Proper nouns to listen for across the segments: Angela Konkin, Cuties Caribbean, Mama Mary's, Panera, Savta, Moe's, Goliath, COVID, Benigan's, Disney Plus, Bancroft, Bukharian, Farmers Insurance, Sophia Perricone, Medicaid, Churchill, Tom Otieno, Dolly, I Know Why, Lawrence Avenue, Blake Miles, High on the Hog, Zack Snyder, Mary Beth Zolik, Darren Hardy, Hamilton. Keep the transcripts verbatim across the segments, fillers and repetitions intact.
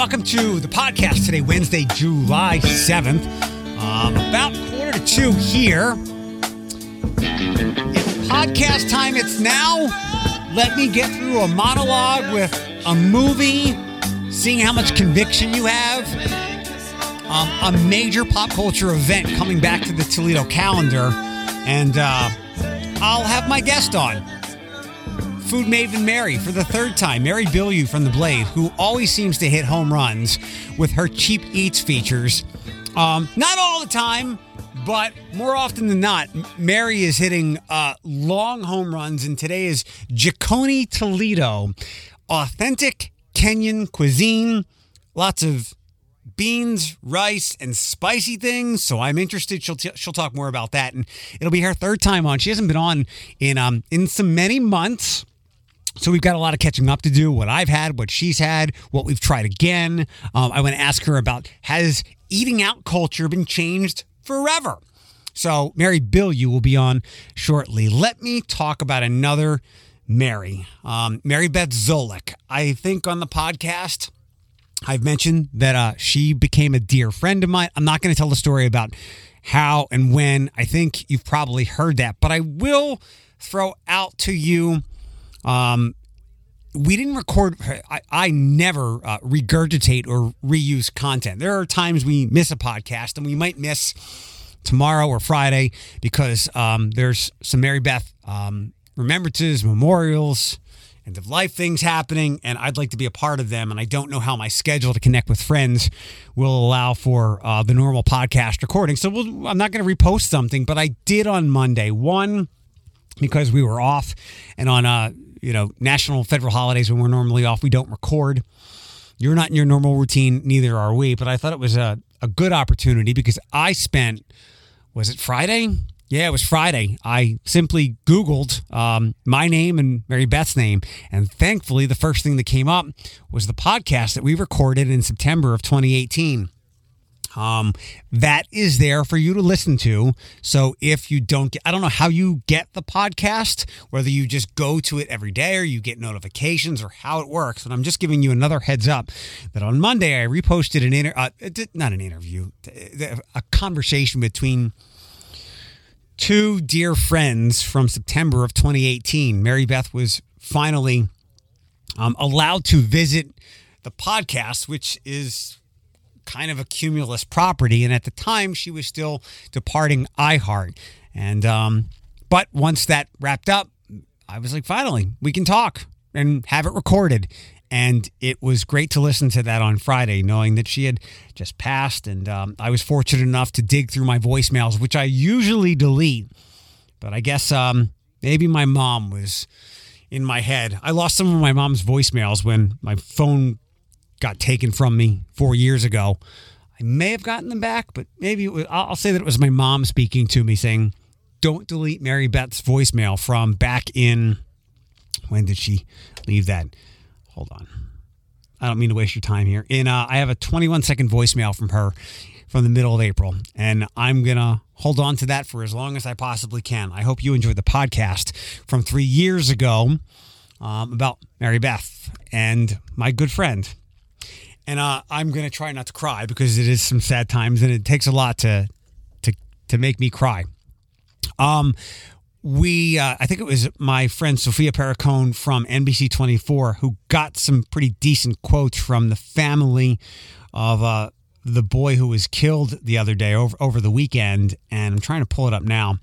welcome to the podcast today, Wednesday, July seventh. Um, about quarter to two here. It's podcast time. It's now. Let me get through a monologue with a movie, seeing how much conviction you have. Um, a major pop culture event coming back to the Toledo calendar. And uh, I'll have my guest on. Food maven Mary for the third time, Mary Bilyeu from The Blade, who always seems to hit home runs with her cheap eats features. Um, not all the time, but more often than not, Mary is hitting uh, long home runs. And today is Jikoni Toledo, authentic Kenyan cuisine, lots of beans, rice, and spicy things. So I'm interested. She'll t- she'll talk more about that, and it'll be her third time on. She hasn't been on in um in so many months. So we've got a lot of catching up to do, what I've had, what she's had, what we've tried again. Um, I want to ask her about, has eating out culture been changed forever? So Mary Bilyeu will be on shortly. Let me talk about another Mary, um, Mary Beth Zolik. I think on the podcast, I've mentioned that uh, she became a dear friend of mine. I'm not going to tell the story about how and when. I think you've probably heard that, but I will throw out to you. Um, we didn't record. I, I never uh, regurgitate or reuse content. There are times we miss a podcast, and we might miss tomorrow or Friday because um, there's some Mary Beth um, remembrances, memorials, end of life things happening, and I'd like to be a part of them. And I don't know how my schedule to connect with friends will allow for uh, the normal podcast recording. So we'll, I'm not going to repost something, but I did on Monday. One, because we were off, and on uh, you know, national federal holidays when we're normally off, we don't record. You're not in your normal routine, neither are we. But I thought it was a, a good opportunity because I spent, was it Friday? Yeah, it was Friday. I simply Googled um, my name and Mary Beth's name. And thankfully, the first thing that came up was the podcast that we recorded in September of twenty eighteen. Um, that is there for you to listen to. So if you don't get, I don't know how you get the podcast, whether you just go to it every day or you get notifications or how it works. And I'm just giving you another heads up that on Monday, I reposted an inter, uh, not an interview, a conversation between two dear friends from September of twenty eighteen. Mary Beth was finally um, allowed to visit the podcast, which is kind of a Cumulus property. And at the time, she was still departing iHeart. And, um, but once that wrapped up, I was like, finally, we can talk and have it recorded. And it was great to listen to that on Friday, knowing that she had just passed. And um, I was fortunate enough to dig through my voicemails, which I usually delete. But I guess um, maybe my mom was in my head. I lost some of my mom's voicemails when my phone got taken from me four years ago. I may have gotten them back, but maybe it was, I'll say that it was my mom speaking to me saying, don't delete Mary Beth's voicemail from back in, when did she leave that? Hold on. I don't mean to waste your time here. And uh, I have a twenty-one second voicemail from her from the middle of April, and I'm going to hold on to that for as long as I possibly can. I hope you enjoyed the podcast from three years ago um, about Mary Beth and my good friend. And uh, I'm going to try not to cry because it is some sad times, and it takes a lot to to to make me cry. Um We, uh, I think it was my friend Sophia Perricone from N B C twenty-four who got some pretty decent quotes from the family of uh, the boy who was killed the other day over, over the weekend. And I'm trying to pull it up now.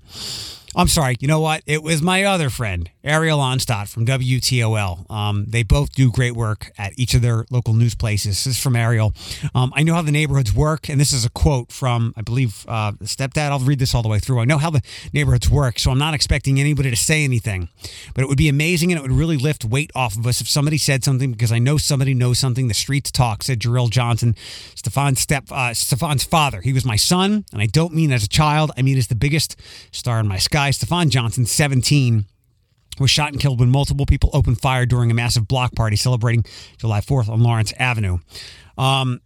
I'm sorry. You know what? It was my other friend, Ariel Onstott from W T O L. Um, they both do great work at each of their local news places. This is from Ariel. Um, I know how the neighborhoods work. And this is a quote from, I believe, uh, the stepdad. I'll read this all the way through. I know how the neighborhoods work, so I'm not expecting anybody to say anything. But it would be amazing, and it would really lift weight off of us if somebody said something, because I know somebody knows something. The streets talk, said Jarrell Johnson, Stefan's, step, uh, Stefan's father. He was my son, and I don't mean as a child. I mean as the biggest star in my sky. Stephon Johnson, seventeen, was shot and killed when multiple people opened fire during a massive block party celebrating July fourth on Lawrence Avenue. Um,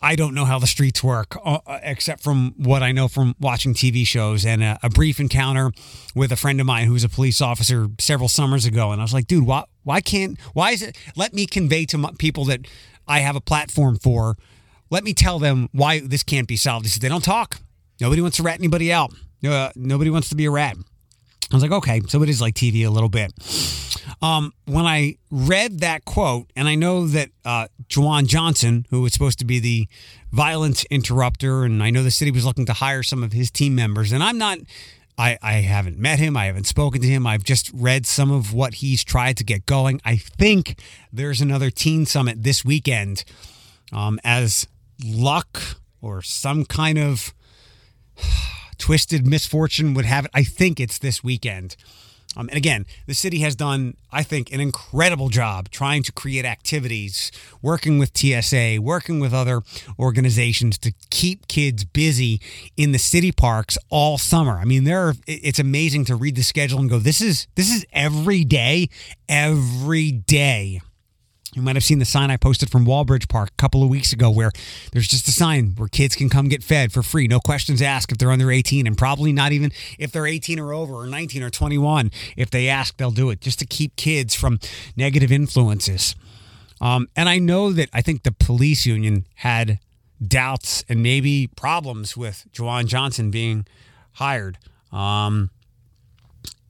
I don't know how the streets work, uh, except from what I know from watching T V shows and a, a brief encounter with a friend of mine who was a police officer several summers ago. And I was like, dude, why, Why can't, why is it, let me convey to my, people that I have a platform for, let me tell them why this can't be solved. They said, they don't talk. Nobody wants to rat anybody out. Uh, nobody wants to be a rat. I was like, okay, so it is like T V a little bit. Um, when I read that quote, and I know that uh, Juwan Johnson, who was supposed to be the violence interrupter, and I know the city was looking to hire some of his team members, and I'm not, I, I haven't met him, I haven't spoken to him, I've just read some of what he's tried to get going. I think there's another teen summit this weekend um, as luck or some kind of twisted misfortune would have it. I think it's this weekend. Um, and again, the city has done, I think, an incredible job trying to create activities, working with T S A, working with other organizations to keep kids busy in the city parks all summer. I mean, there are, it's amazing to read the schedule and go, this is this is every day, every day. You might have seen the sign I posted from Walbridge Park a couple of weeks ago where there's just a sign where kids can come get fed for free. No questions asked if they're under eighteen, and probably not even if they're eighteen or over or nineteen or twenty-one. If they ask, they'll do it just to keep kids from negative influences. Um, and I know that I think the police union had doubts and maybe problems with Juwan Johnson being hired um,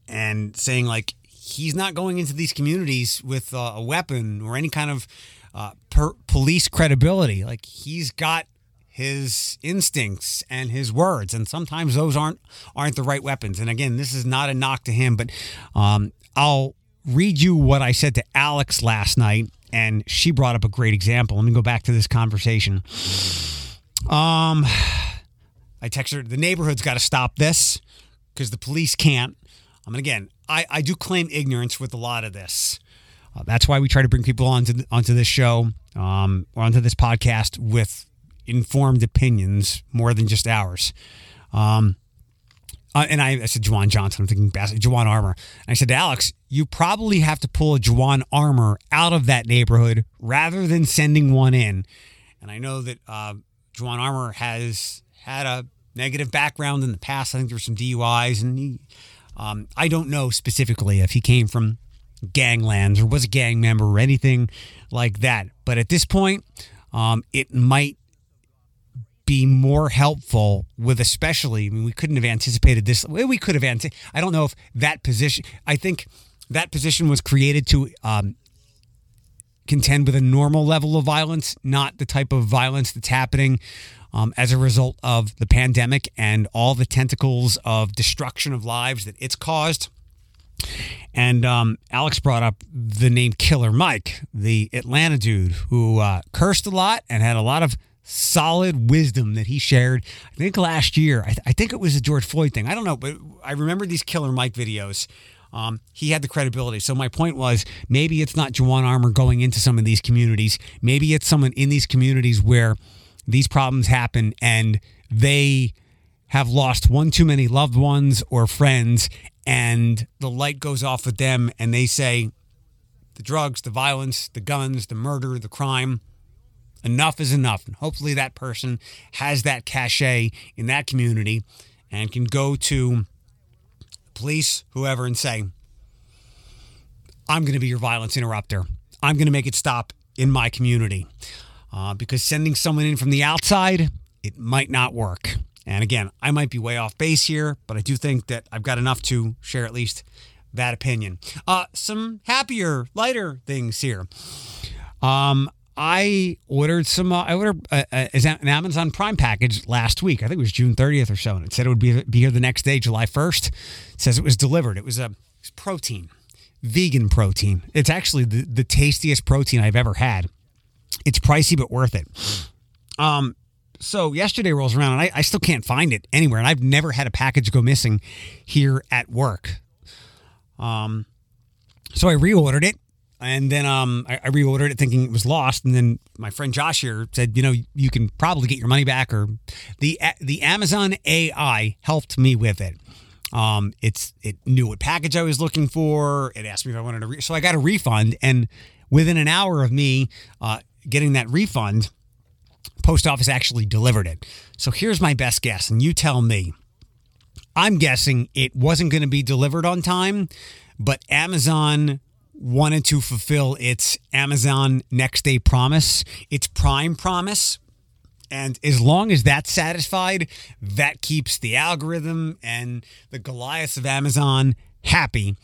and saying like, he's not going into these communities with uh, a weapon or any kind of uh, per- police credibility. Like, he's got his instincts and his words, and sometimes those aren't aren't the right weapons. And again, this is not a knock to him, but um, I'll read you what I said to Alex last night, and she brought up a great example. Let me go back to this conversation. Um, I texted her, the neighborhood's got to stop this because the police can't. I mean, again, I, I do claim ignorance with a lot of this. Uh, that's why we try to bring people onto the, onto this show um, or onto this podcast with informed opinions more than just ours. Um, uh, and I, I said, Juwan Johnson, I'm thinking Juwan Armour. And I said, Alex, you probably have to pull a Juwan Armour out of that neighborhood rather than sending one in. And I know that uh, Juwan Armour has had a negative background in the past. I think there were some D U Is, and he... Um, I don't know specifically if he came from ganglands or was a gang member or anything like that. But at this point, um, it might be more helpful with especially, I mean, we couldn't have anticipated this. We could have anticipated. I don't know if that position, I think that position was created to um, contend with a normal level of violence, not the type of violence that's happening Um, as a result of the pandemic and all the tentacles of destruction of lives that it's caused. And um, Alex brought up the name Killer Mike, the Atlanta dude who uh, cursed a lot and had a lot of solid wisdom that he shared, I think last year. I, th- I think it was a George Floyd thing. I don't know, but I remember these Killer Mike videos. Um, he had the credibility. So my point was, maybe it's not Juwan Armour going into some of these communities. Maybe it's someone in these communities where these problems happen and they have lost one too many loved ones or friends, and the light goes off with them and they say, the drugs, the violence, the guns, the murder, the crime, enough is enough. And hopefully that person has that cachet in that community and can go to police, whoever, and say, I'm going to be your violence interrupter. I'm going to make it stop in my community. Uh, because sending someone in from the outside, it might not work. And again, I might be way off base here, but I do think that I've got enough to share at least that opinion. Uh, some happier, lighter things here. Um, I ordered some. Uh, I ordered uh, uh, an Amazon Prime package last week. I think it was June thirtieth or so, and it said it would be, be here the next day, July first. It says it was delivered. It was a it was protein, vegan protein. It's actually the, the tastiest protein I've ever had. It's pricey, but worth it. Um, so yesterday rolls around, and I, I still can't find it anywhere. And I've never had a package go missing here at work. Um, so I reordered it, and then um, I, I reordered it thinking it was lost. And then my friend Josh here said, you know, you can probably get your money back. Or the the Amazon A I helped me with it. Um, it's it knew what package I was looking for. It asked me if I wanted to. Re- so I got a refund, and within an hour of me uh, getting that refund, post office actually delivered it. So here's my best guess, and you tell me. I'm guessing it wasn't going to be delivered on time, but Amazon wanted to fulfill its Amazon next day promise, its Prime promise. And as long as that's satisfied, that keeps the algorithm and the Goliaths of Amazon happy.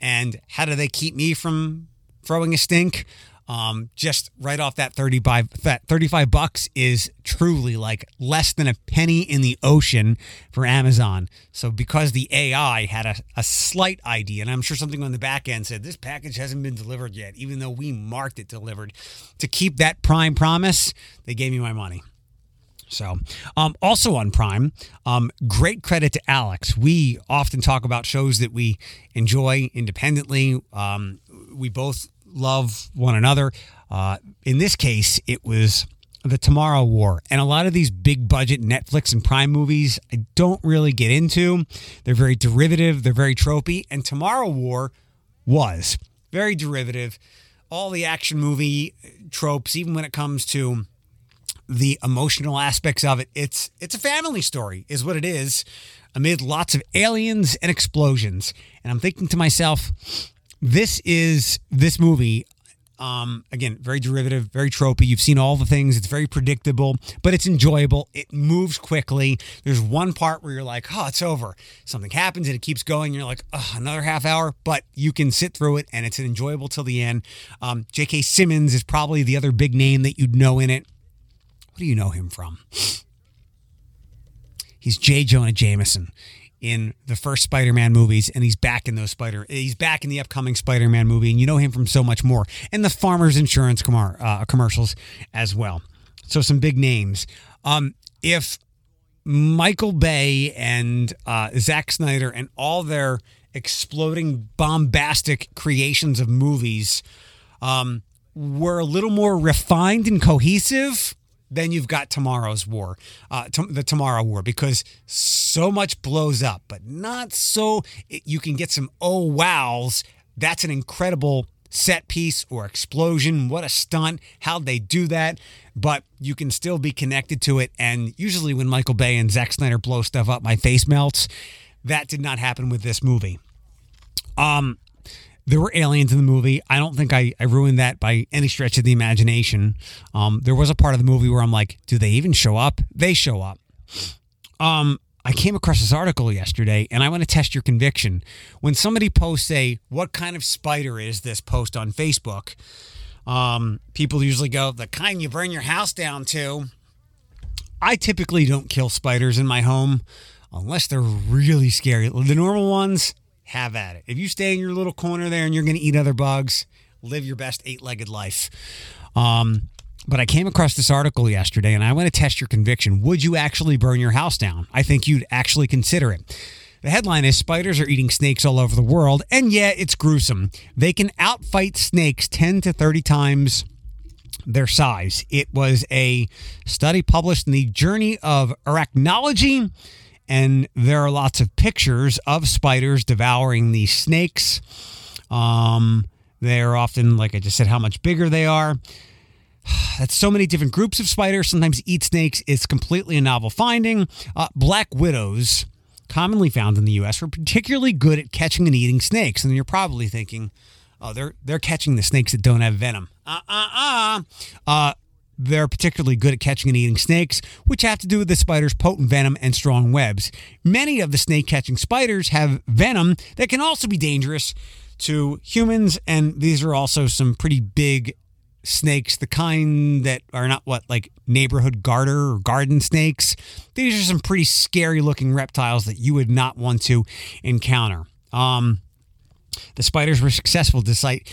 And how do they keep me from throwing a stink? Um, just right off that thirty-five, that thirty-five bucks is truly like less than a penny in the ocean for Amazon. So because the A I had a, a slight idea, and I'm sure something on the back end said, this package hasn't been delivered yet, even though we marked it delivered, to keep that Prime promise, they gave me my money. So um, also on Prime, um, great credit to Alex. We often talk about shows that we enjoy independently. Um, we both love one another. Uh, in this case, it was The Tomorrow War. And a lot of these big budget Netflix and Prime movies I don't really get into. They're very derivative. They're very tropey. And Tomorrow War was very derivative. All the action movie tropes, even when it comes to the emotional aspects of it. It's it's a family story is what it is, amid lots of aliens and explosions. And I'm thinking to myself, this is this movie. Um, again, very derivative, very tropey. You've seen all the things. It's very predictable, but it's enjoyable. It moves quickly. There's one part where you're like, oh, it's over. Something happens and it keeps going. You're like, oh, another half hour, but you can sit through it and it's enjoyable till the end. Um, J K Simmons is probably the other big name that you'd know in it. What do you know him from? He's J. Jonah Jameson in the first Spider-Man movies, and he's back in those Spider. He's back in the upcoming Spider-Man movie, and you know him from so much more, and the Farmers Insurance com- uh, commercials as well. So some big names. Um, if Michael Bay and uh, Zack Snyder and all their exploding bombastic creations of movies um, were a little more refined and cohesive, then you've got Tomorrow's War, uh, to- the Tomorrow War, because so much blows up, but not so it, you can get some oh wows. That's an incredible set piece or explosion. What a stunt! How'd they do that? But you can still be connected to it. And usually, when Michael Bay and Zack Snyder blow stuff up, my face melts. That did not happen with this movie. Um, there were aliens in the movie. I don't think I, I ruined that by any stretch of the imagination. Um, there was a part of the movie where I'm like, do they even show up? They show up. Um, I came across this article yesterday, and I want to test your conviction. When somebody posts a, what kind of spider is this post on Facebook, um, people usually go, the kind you burn your house down to. I typically don't kill spiders in my home unless they're really scary. The normal ones, have at it. If you stay in your little corner there and you're going to eat other bugs, live your best eight-legged life. Um, but I came across this article yesterday, and I want to test your conviction. Would you actually burn your house down? I think you'd actually consider it. The headline is, spiders are eating snakes all over the world, and yeah, it's gruesome. They can outfight snakes ten to thirty times their size. It was a study published in the Journey of Arachnology, and there are lots of pictures of spiders devouring these snakes. Um, they're often, like I just said, how much bigger they are. That's so many different groups of spiders sometimes eat snakes. It's completely a novel finding. Uh, black widows, commonly found in the U S, were particularly good at catching and eating snakes. And you're probably thinking, oh, they're they're catching the snakes that don't have venom. Uh-uh-uh. Uh, They're particularly good at catching and eating snakes, which have to do with the spider's potent venom and strong webs. Many of the snake-catching spiders have venom that can also be dangerous to humans, and these are also some pretty big snakes, the kind that are not, what, like neighborhood garter or garden snakes. These are some pretty scary-looking reptiles that you would not want to encounter. Um... The spiders were successful despite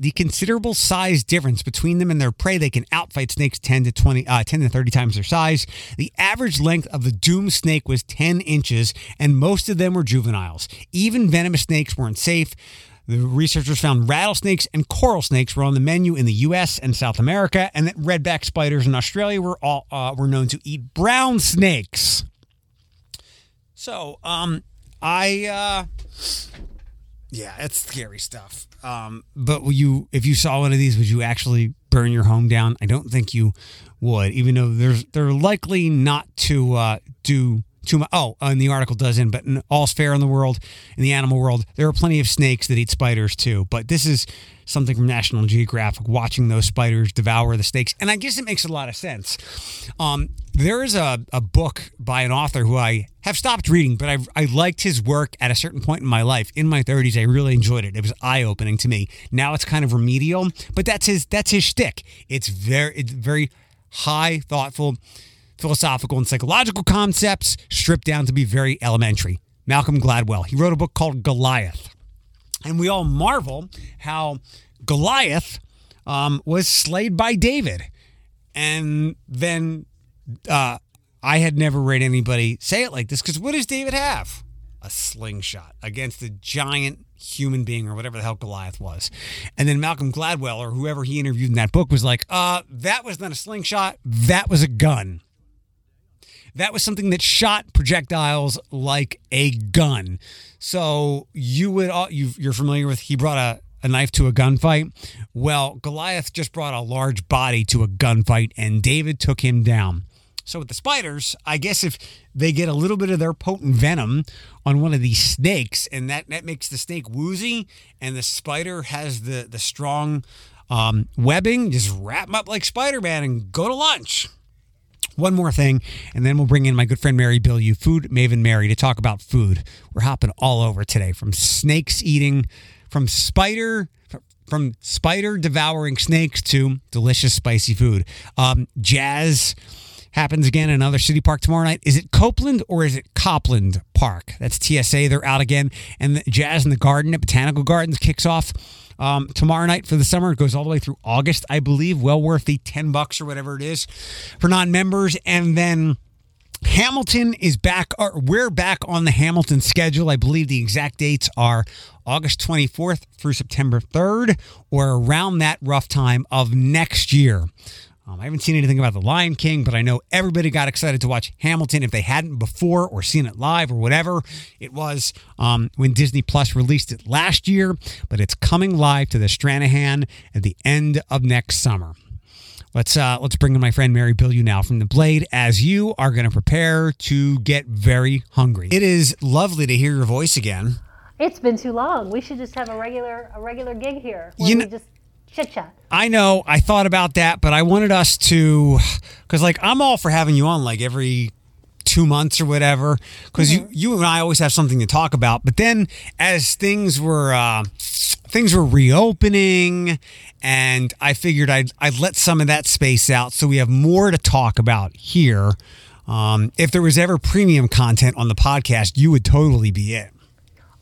the considerable size difference between them and their prey. They can outfight snakes ten to twenty, uh, ten to thirty times their size. The average length of the doomed snake was ten inches, and most of them were juveniles. Even venomous snakes weren't safe. The researchers found rattlesnakes and coral snakes were on the menu in the U S and South America, and that redback spiders in Australia were all uh, were known to eat brown snakes. So, um, I. Uh, Yeah, it's scary stuff. Um, but will you, if you saw one of these, would you actually burn your home down? I don't think you would, even though there's, they're likely not to uh, do too much. Oh, and the article does end, but in, all's fair in the world, in the animal world, there are plenty of snakes that eat spiders too. But this is something from National Geographic, watching those spiders devour the snakes. And I guess it makes a lot of sense. Um, there is a, a book by an author who I have stopped reading, but I've, I liked his work at a certain point in my life. In my thirties, I really enjoyed it. It was eye-opening to me. Now it's kind of remedial, but that's his that's his shtick. It's very, it's very high, thoughtful, philosophical and psychological concepts stripped down to be very elementary. Malcolm Gladwell. He wrote a book called Goliath. And we all marvel how Goliath um, was slayed by David. And then uh, I had never read anybody say it like this, because what does David have? A slingshot against the giant human being or whatever the hell Goliath was. And then Malcolm Gladwell or whoever he interviewed in that book was like, uh, that was not a slingshot, that was a gun. That was something that shot projectiles like a gun. So you would, you've, you're familiar with, he brought a, a knife to a gunfight. Well, Goliath just brought a large body to a gunfight, and David took him down. So with the spiders, I guess if they get a little bit of their potent venom on one of these snakes, and that, that makes the snake woozy, and the spider has the, the strong um, webbing, just wrap them up like Spider-Man and go to lunch. One more thing, and then we'll bring in my good friend Mary Bilyeu, food maven Mary, to talk about food. We're hopping all over today, from snakes eating, from spider, from spider devouring snakes to delicious spicy food. Um, jazz happens again in another city park tomorrow night. Is it Copeland or is it Copland Park? That's T S A. They're out again, and the Jazz in the Garden at Botanical Gardens kicks off Um, tomorrow night for the summer. It goes all the way through August, I believe. Well worth the ten bucks or whatever it is for non-members. And then Hamilton is back. Or we're back on the Hamilton schedule. I believe the exact dates are August twenty-fourth through September third, or around that rough time of next year. Um, I haven't seen anything about The Lion King, but I know everybody got excited to watch Hamilton if they hadn't before or seen it live or whatever it was um, when Disney Plus released it last year. But it's coming live to the Stranahan at the end of next summer. Let's uh, let's bring in my friend Mary Bilyeu now from The Blade, as you are going to prepare to get very hungry. It is lovely to hear your voice again. It's been too long. We should just have a regular a regular gig here where you know- we just chit chat. I know. I thought about that, but I wanted us to, because like I'm all for having you on like every two months or whatever, because mm-hmm. you, you and I always have something to talk about. But then as things were uh, things were reopening, and I figured I'd I'd let some of that space out so we have more to talk about here. Um, if there was ever premium content on the podcast, you would totally be it.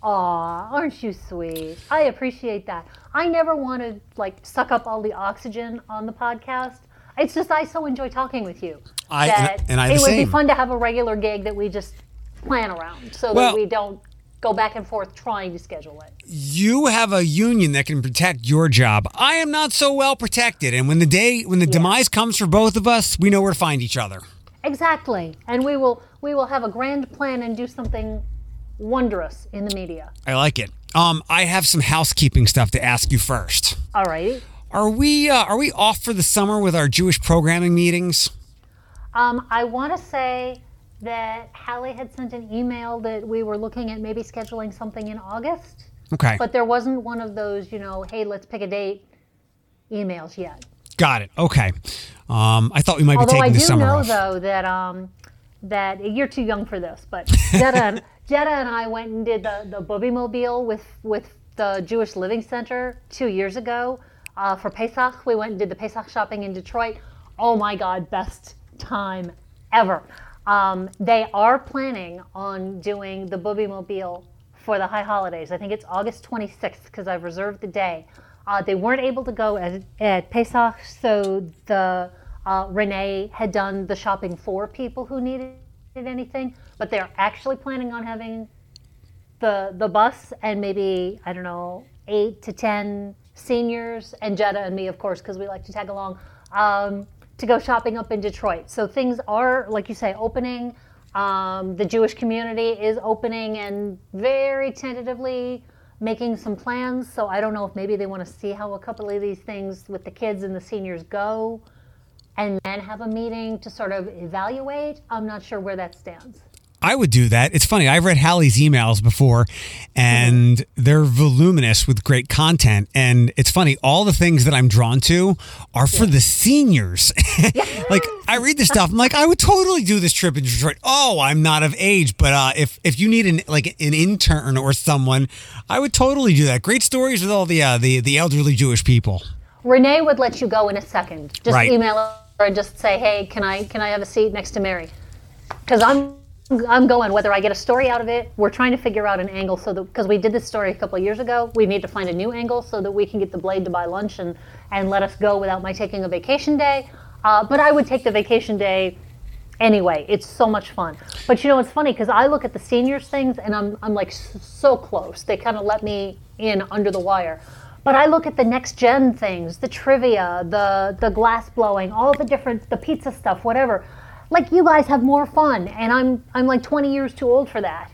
Aw, aren't you sweet? I appreciate that. I never want to like suck up all the oxygen on the podcast. It's just I so enjoy talking with you. I that and, and I it the would same. Be fun to have a regular gig that we just plan around, so well, that we don't go back and forth trying to schedule it. You have a union that can protect your job. I am not so well protected, and when the day when the yes. demise comes for both of us, we know where to find each other. Exactly, and we will we will have a grand plan and do something wondrous in the media. I like it. Um, I have some housekeeping stuff to ask you first. All right. Are we uh, are we off for the summer with our Jewish programming meetings? Um, I want to say that Hallie had sent an email that we were looking at maybe scheduling something in August. Okay. But there wasn't one of those, you know, hey, let's pick a date emails yet. Got it. Okay. Um, I thought we might Although be taking I the summer off. I do know, though, that, um, that you're too young for this, but that... Um, Jetta and I went and did the, the Booby Mobile with, with the Jewish Living Center two years ago uh, for Pesach. We went and did the Pesach shopping in Detroit. Oh my God, best time ever. Um, they are planning on doing the Booby Mobile for the high holidays. I think it's August twenty-sixth because I've reserved the day. Uh, they weren't able to go at, at Pesach, so the uh, Renee had done the shopping for people who needed anything, but they're actually planning on having the the bus and maybe, I don't know, eight to ten seniors and Jetta and me, of course, because we like to tag along, um, to go shopping up in Detroit. So things are, like you say, opening. Um, the Jewish community is opening and very tentatively making some plans. So I don't know if maybe they want to see how a couple of these things with the kids and the seniors go, and then have a meeting to sort of evaluate. I'm not sure where that stands. I would do that. It's funny. I've read Hallie's emails before, and mm-hmm. they're voluminous with great content. And it's funny. All the things that I'm drawn to are for yeah. the seniors. Yes. Like, I read this stuff. I'm like, I would totally do this trip in Detroit. Oh, I'm not of age. But uh, if, if you need an like an intern or someone, I would totally do that. Great stories with all the uh, the, the elderly Jewish people. Renee would let you go in a second. Just right. email her and just say, hey, can I can I have a seat next to Mary? Because I'm... I'm going, whether I get a story out of it, we're trying to figure out an angle so that, because we did this story a couple of years ago, we need to find a new angle so that we can get the Blade to buy lunch and, and let us go without my taking a vacation day. Uh, but I would take the vacation day anyway. It's so much fun. But you know, it's funny because I look at the seniors things and I'm, I'm like so close. They kind of let me in under the wire. But I look at the next gen things, the trivia, the the glass blowing, all the different, the pizza stuff, whatever. Like, you guys have more fun, and I'm I'm like twenty years too old for that.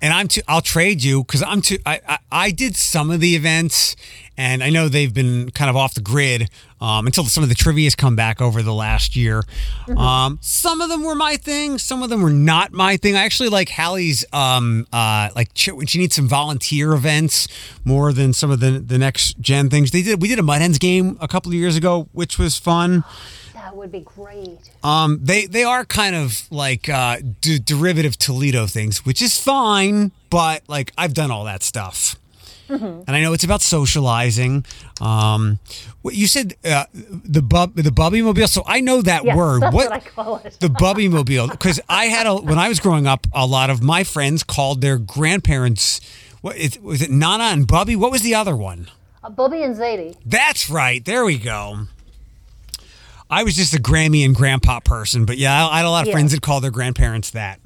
And I'm too. I'll trade you because I'm too. I, I I did some of the events, and I know they've been kind of off the grid um, until some of the trivia's come back over the last year. Mm-hmm. Um, some of them were my thing. Some of them were not my thing. I actually like Hallie's um uh like when she needs some volunteer events more than some of the the next gen things. They did. We did a Mud Hens game a couple of years ago, which was fun. That would be great. Um, they they are kind of like uh, d- derivative Toledo things, which is fine. But like I've done all that stuff, mm-hmm. and I know it's about socializing. Um, what you said uh, the bub the Bubby Mobile. So I know that yes, word. That's what, what I call it. The Bubby Mobile, because I had a when I was growing up, a lot of my friends called their grandparents. What it, was it? Nana and Bubby. What was the other one? Uh, Bubby and Zadie. That's right. There we go. I was just a Grammy and Grandpa person, but yeah, I had a lot of yeah. friends that call their grandparents that.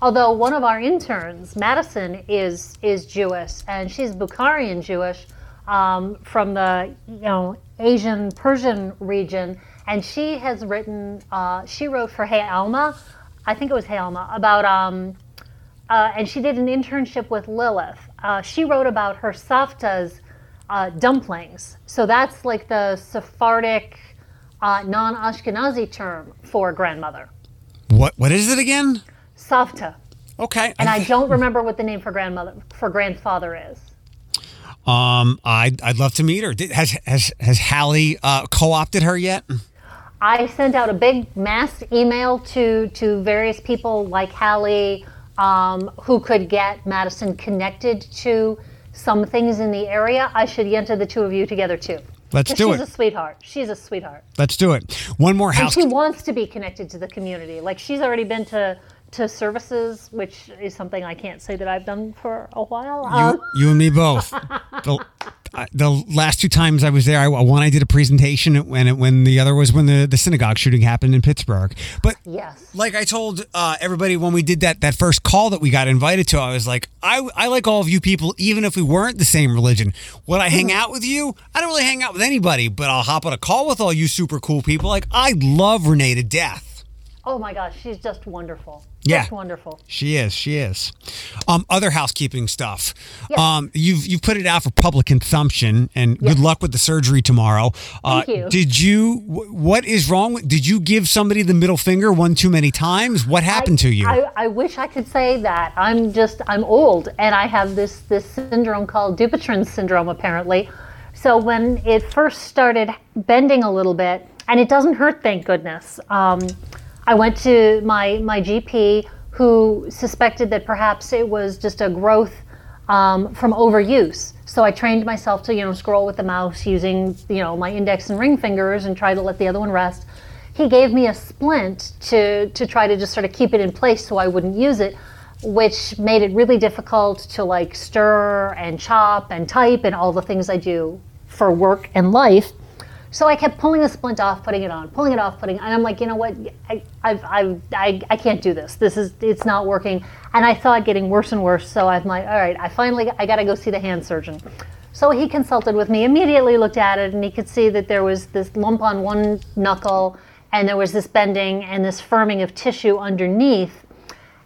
Although one of our interns, Madison, is is Jewish, and she's Bukharian Jewish um, from the you know Asian Persian region, and she has written, uh, she wrote for Hey Alma, I think it was Hey Alma, about, um, uh, and she did an internship with Lilith. Uh, she wrote about her savta's uh, dumplings, so that's like the Sephardic. Uh, non-Ashkenazi term for grandmother. What what is it again? Savta. Okay. And I don't remember what the name for grandmother for grandfather is. Um, I'd I'd love to meet her. Did, has has has Hallie uh, co-opted her yet? I sent out a big mass email to to various people like Hallie, um, who could get Madison connected to some things in the area. I should yenta the two of you together too. Let's do she's it. She's a sweetheart. She's a sweetheart. Let's do it. One more house. And she wants to be connected to the community. Like, she's already been to, to services, which is something I can't say that I've done for a while. Um, you, you and me both. the, the last two times I was there, I, one I did a presentation, and it, when the other was when the, the synagogue shooting happened in Pittsburgh. But yes. like I told uh, everybody when we did that, that first call that we got invited to, I was like, I, I like all of you people, even if we weren't the same religion. Would I hang out with you? I don't really hang out with anybody, but I'll hop on a call with all you super cool people. Like, I love Renee to death. Oh my gosh, she's just wonderful. Yeah. Just wonderful. She is, she is. Um, other housekeeping stuff. Yes. Um, you've you've put it out for public consumption, and yes. good luck with the surgery tomorrow. Uh, Thank you. Did you, what is wrong with, did you give somebody the middle finger one too many times? What happened I, to you? I, I wish I could say that. I'm just, I'm old, and I have this this syndrome called Dupuytren's syndrome, apparently. So when it first started bending a little bit, and it doesn't hurt, thank goodness. Um, I went to my, my G P, who suspected that perhaps it was just a growth um, from overuse. So I trained myself to, you know, scroll with the mouse using, you know, my index and ring fingers and try to let the other one rest. He gave me a splint to, to try to just sort of keep it in place so I wouldn't use it, which made it really difficult to like stir and chop and type and all the things I do for work and life. So I kept pulling the splint off, putting it on, pulling it off, putting, and I'm like, you know what, I, I've, I've, I, I can't do this. This is, it's not working. And I saw it getting worse and worse. So I'm like, all right, I finally, I got to go see the hand surgeon. So he consulted with me, immediately looked at it, and he could see that there was this lump on one knuckle, and there was this bending and this firming of tissue underneath,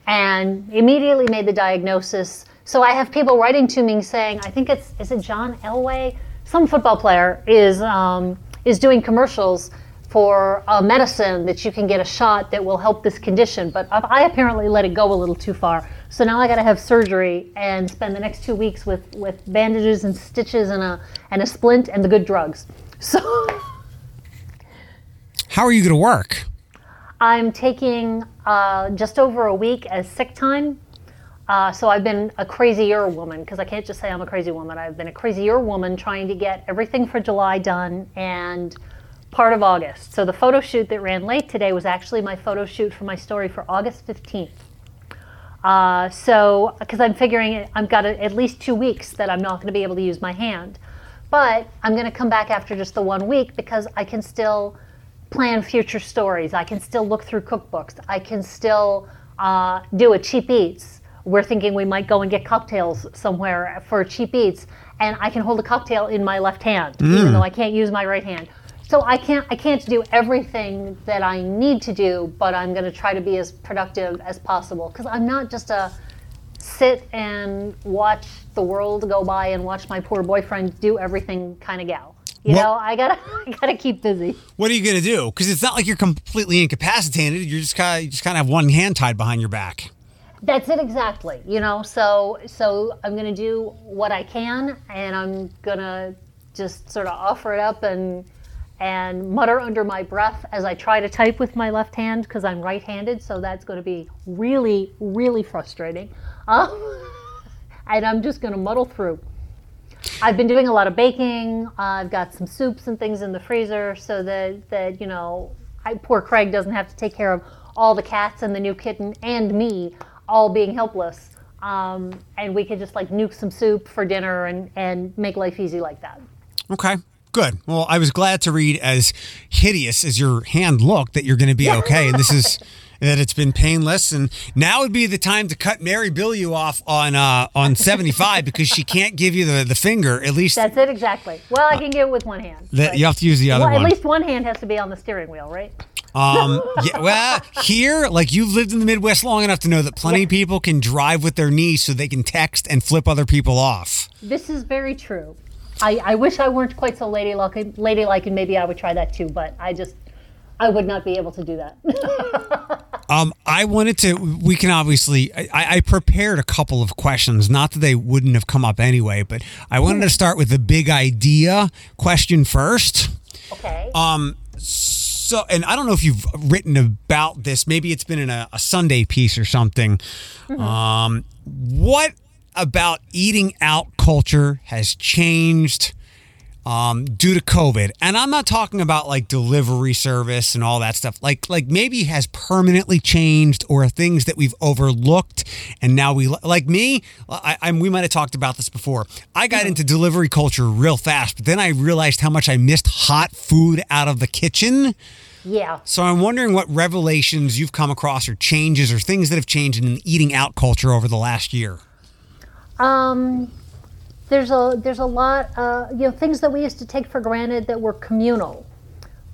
and immediately made the diagnosis. So I have people writing to me saying, I think it's, is it John Elway? Some football player is, um, is doing commercials for a medicine that you can get a shot that will help this condition, but I apparently let it go a little too far. So now I got to have surgery and spend the next two weeks with, with bandages and stitches and a and a splint and the good drugs. So how are you going to work? I'm taking uh, just over a week as sick time. Uh, so I've been a crazier woman, because I can't just say I'm a crazy woman. I've been a crazier woman trying to get everything for July done and part of August. So the photo shoot that ran late today was actually my photo shoot for my story for August fifteenth. Uh, so, because I'm figuring I've got a, at least two weeks that I'm not going to be able to use my hand. But I'm going to come back after just the one week because I can still plan future stories. I can still look through cookbooks. I can still uh, do a cheap eats. We're thinking we might go and get cocktails somewhere for cheap eats, and I can hold a cocktail in my left hand, mm. even though I can't use my right hand. So I can't I can't do everything that I need to do, but I'm going to try to be as productive as possible, because I'm not just a sit and watch the world go by and watch my poor boyfriend do everything kind of gal. You well, know, I gotta I gotta keep busy. What are you gonna do? Because it's not like you're completely incapacitated. You're just kind of you just kind of have one hand tied behind your back. That's it exactly. You know, so so I'm gonna do what I can, and I'm gonna just sort of offer it up and. and mutter under my breath as I try to type with my left hand, because I'm right-handed, so that's going to be really, really frustrating. Um, and I'm just going to muddle through. I've been doing a lot of baking. Uh, I've got some soups and things in the freezer so that, that you know, I, poor Craig doesn't have to take care of all the cats and the new kitten and me all being helpless. Um, and we could just, like, nuke some soup for dinner and, and make life easy like that. Okay. Good. Well, I was glad to read, as hideous as your hand looked, that you're going to be okay. And this is that it's been painless. And now would be the time to cut Mary Bilyeu off on uh, on seventy-five, because she can't give you the, the finger. At least that's it exactly. Well, I can give it with one hand. That, you have to use the other well, one. At least one hand has to be on the steering wheel, right? Um. Yeah, well, here, like, you've lived in the Midwest long enough to know that plenty yeah. of people can drive with their knees so they can text and flip other people off. This is very true. I, I wish I weren't quite so ladylike, ladylike, and maybe I would try that too, but I just, I would not be able to do that. um, I wanted to, we can obviously, I, I prepared a couple of questions, not that they wouldn't have come up anyway, but I wanted to start with the big idea question first. Okay. Um. So, and I don't know if you've written about this, maybe it's been in a, a Sunday piece or something. Mm-hmm. Um. What about eating out culture has changed um, due to COVID? And I'm not talking about like delivery service and all that stuff. Like, like maybe has permanently changed, or things that we've overlooked. And now we, like me, I, I'm, we might have talked about this before. I got into delivery culture real fast, but then I realized how much I missed hot food out of the kitchen. Yeah. So I'm wondering what revelations you've come across, or changes, or things that have changed in eating out culture over the last year. Um, there's a there's a lot, uh, you know, things that we used to take for granted that were communal,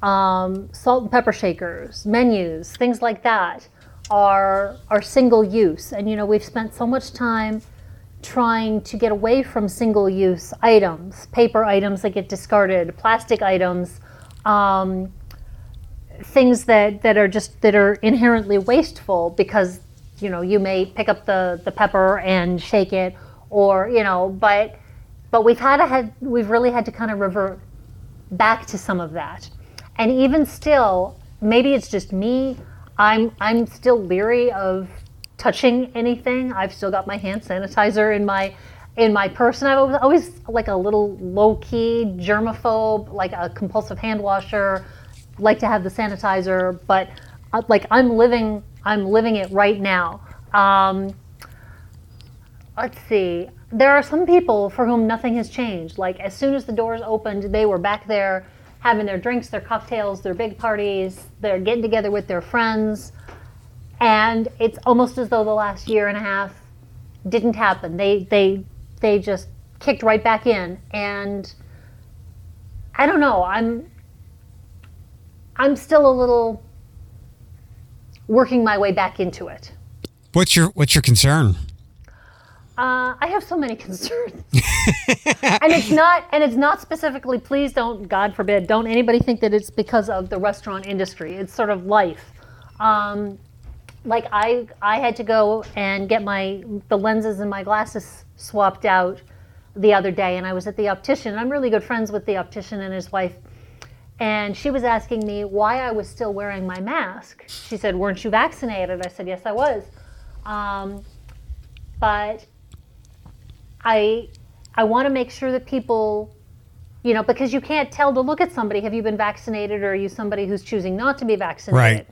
um, salt and pepper shakers, menus, things like that, are are single use. And you know, we've spent so much time trying to get away from single use items, paper items that get discarded, plastic items, um, things that, that are just that are inherently wasteful, because you know you may pick up the, the pepper and shake it. Or, you know, but but we've had, a, had we've really had to kind of revert back to some of that. And even still, maybe it's just me, I'm I'm still leery of touching anything. I've still got my hand sanitizer in my in my purse, and I've always, like, a little low-key germaphobe, like a compulsive hand washer, like to have the sanitizer, but uh, like I'm living I'm living it right now. Um, Let's see. There are some people for whom nothing has changed. Like, as soon as the doors opened, they were back there having their drinks, their cocktails, their big parties. They're getting together with their friends. And it's almost as though the last year and a half didn't happen. They they they just kicked right back in. And I don't know. I'm I'm still a little working my way back into it. What's your what's your concern? Uh, I have so many concerns, and it's not, and it's not specifically. Please don't, God forbid, don't anybody think that it's because of the restaurant industry. It's sort of life. Um, like I, I had to go and get my the lenses and my glasses swapped out the other day, and I was at the optician. I'm really good friends with the optician and his wife, and she was asking me why I was still wearing my mask. She said, "Weren't you vaccinated?" I said, "Yes, I was," um, but. I I want to make sure that people, you know, because you can't tell to look at somebody, have you been vaccinated or are you somebody who's choosing not to be vaccinated? Right.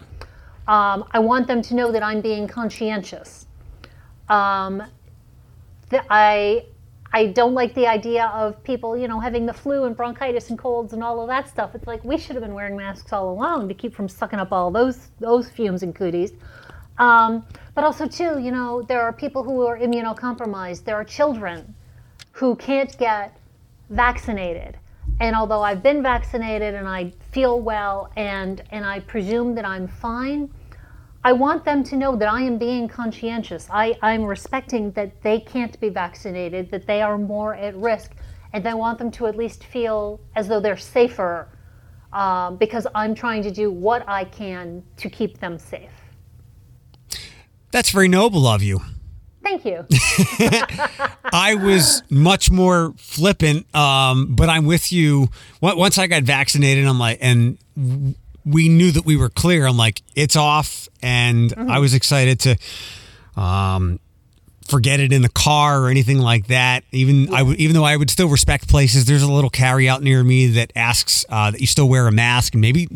Um, I want them to know that I'm being conscientious. Um, that I I don't like the idea of people, you know, having the flu and bronchitis and colds and all of that stuff. It's like we should have been wearing masks all along to keep from sucking up all those those fumes and cooties. Um, but also, too, you know, there are people who are immunocompromised. There are children who can't get vaccinated. And although I've been vaccinated and I feel well and, and I presume that I'm fine, I want them to know that I am being conscientious. I, I'm respecting that they can't be vaccinated, that they are more at risk, and I want them to at least feel as though they're safer uh, because I'm trying to do what I can to keep them safe. That's very noble of you. Thank you. I was much more flippant, um, but I'm with you. Once I got vaccinated, I'm like, and we knew that we were clear. I'm like, it's off, and mm-hmm. I was excited to um, forget it in the car or anything like that. Even yeah. I w- even though I would still respect places, there's a little carryout near me that asks uh, that you still wear a mask, and maybe,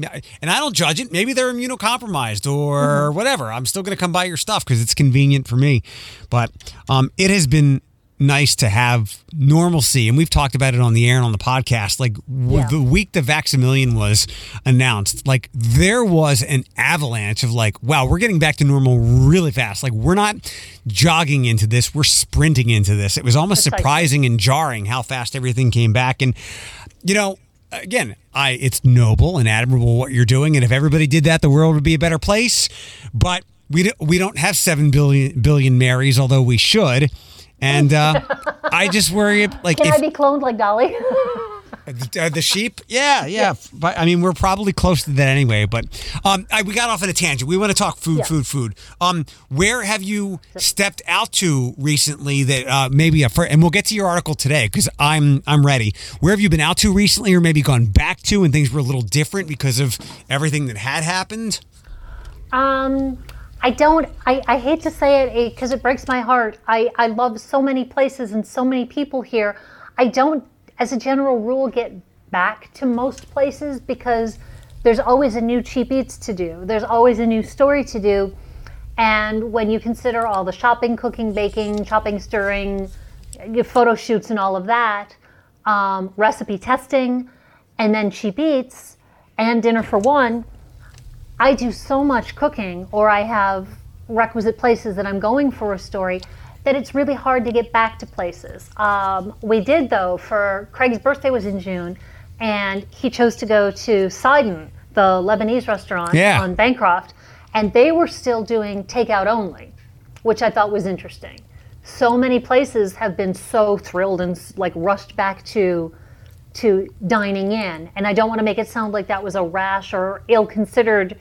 and I don't judge it. Maybe they're immunocompromised or mm-hmm. whatever. I'm still going to come buy your stuff because it's convenient for me. But um, it has been nice to have normalcy, and we've talked about it on the air and on the podcast. Like w- yeah. the week the Vaxxamillion was announced, like there was an avalanche of like, wow, we're getting back to normal really fast. Like we're not jogging into this, we're sprinting into this. It was almost That's surprising like- and jarring how fast everything came back. And you know, again, I it's noble and admirable what you're doing, and if everybody did that, the world would be a better place. But we do, we don't have seven billion billion Marys, although we should. And uh, I just worry, like, can if, I be cloned like Dolly? the, the sheep? Yeah, yeah. yeah. I mean, we're probably close to that anyway. But um, I, we got off on a tangent. We want to talk food, yeah. food, food. Um, where have you stepped out to recently? That uh, maybe a and we'll get to your article today because I'm I'm ready. Where have you been out to recently, or maybe gone back to, and things were a little different because of everything that had happened? Um. I don't, I, I hate to say it because it breaks my heart. I, I love so many places and so many people here. I don't, as a general rule, get back to most places because there's always a new Cheap Eats to do. There's always a new story to do. And when you consider all the shopping, cooking, baking, chopping, stirring, photo shoots and all of that, um, recipe testing, and then Cheap Eats and Dinner for One, I do so much cooking, or I have requisite places that I'm going for a story, that it's really hard to get back to places. Um, we did, though, for Craig's birthday was in June, and he chose to go to Sidon, the Lebanese restaurant yeah. on Bancroft, and they were still doing takeout only, which I thought was interesting. So many places have been so thrilled and like rushed back to to dining in, and I don't want to make it sound like that was a rash or ill-considered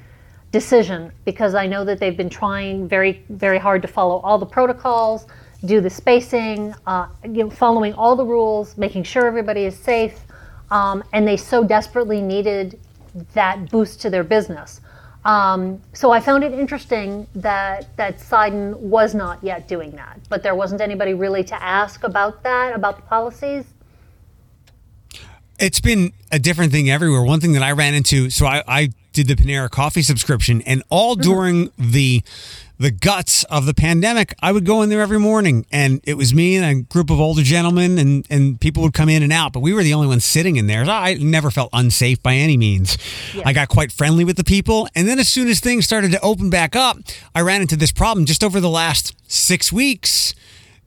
decision, because I know that they've been trying very, very hard to follow all the protocols, do the spacing, uh, you know, following all the rules, making sure everybody is safe, um, and they so desperately needed that boost to their business. Um, so I found it interesting that, that Sidon was not yet doing that, but there wasn't anybody really to ask about that, about the policies. It's been a different thing everywhere. One thing that I ran into, so I, I did the Panera coffee subscription, and all during the the guts of the pandemic, I would go in there every morning, and it was me and a group of older gentlemen, and, and people would come in and out, but we were the only ones sitting in there. I never felt unsafe by any means. Yeah. I got quite friendly with the people, and then as soon as things started to open back up, I ran into this problem. Just over the last six weeks,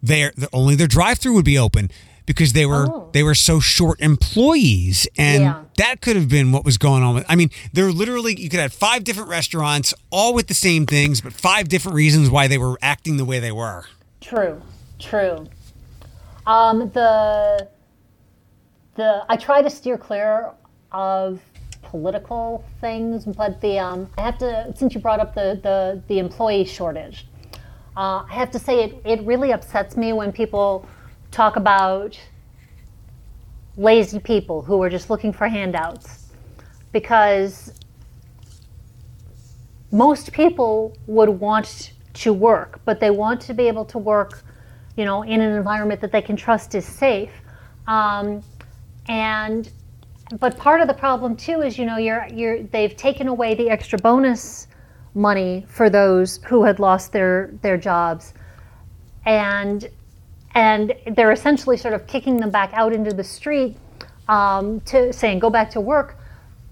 they're, only their drive-thru would be open, because they were oh. they were so short employees, and yeah. that could have been what was going on. With, I mean, they're literally, you could have five different restaurants, all with the same things, but five different reasons why they were acting the way they were. True, True. Um, the the I try to steer clear of political things, but the um, I have to, since you brought up the the, the employee shortage, uh, I have to say it, it really upsets me when people talk about lazy people who are just looking for handouts, because most people would want to work, but they want to be able to work, you know, in an environment that they can trust is safe. Um, and but part of the problem too is, you know, you're you're they've taken away the extra bonus money for those who had lost their their jobs, and and they're essentially sort of kicking them back out into the street, um, to saying go back to work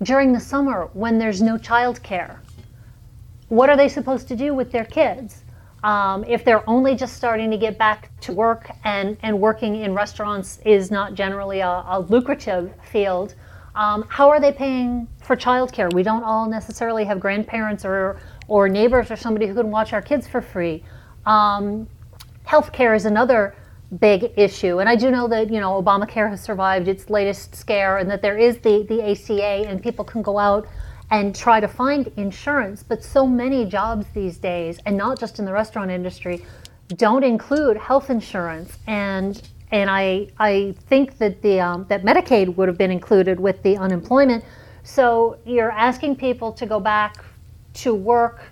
during the summer when there's no childcare. What are they supposed to do with their kids? Um, if they're only just starting to get back to work, and, and working in restaurants is not generally a, a lucrative field, um, how are they paying for childcare? We don't all necessarily have grandparents or or neighbors or somebody who can watch our kids for free. Um, healthcare is another big issue, and I do know that, you know, Obamacare has survived its latest scare, and that there is the, the A C A, and people can go out and try to find insurance, but so many jobs these days, and not just in the restaurant industry, don't include health insurance. And and I I think that the um, that Medicaid would have been included with the unemployment. So you're asking people to go back to work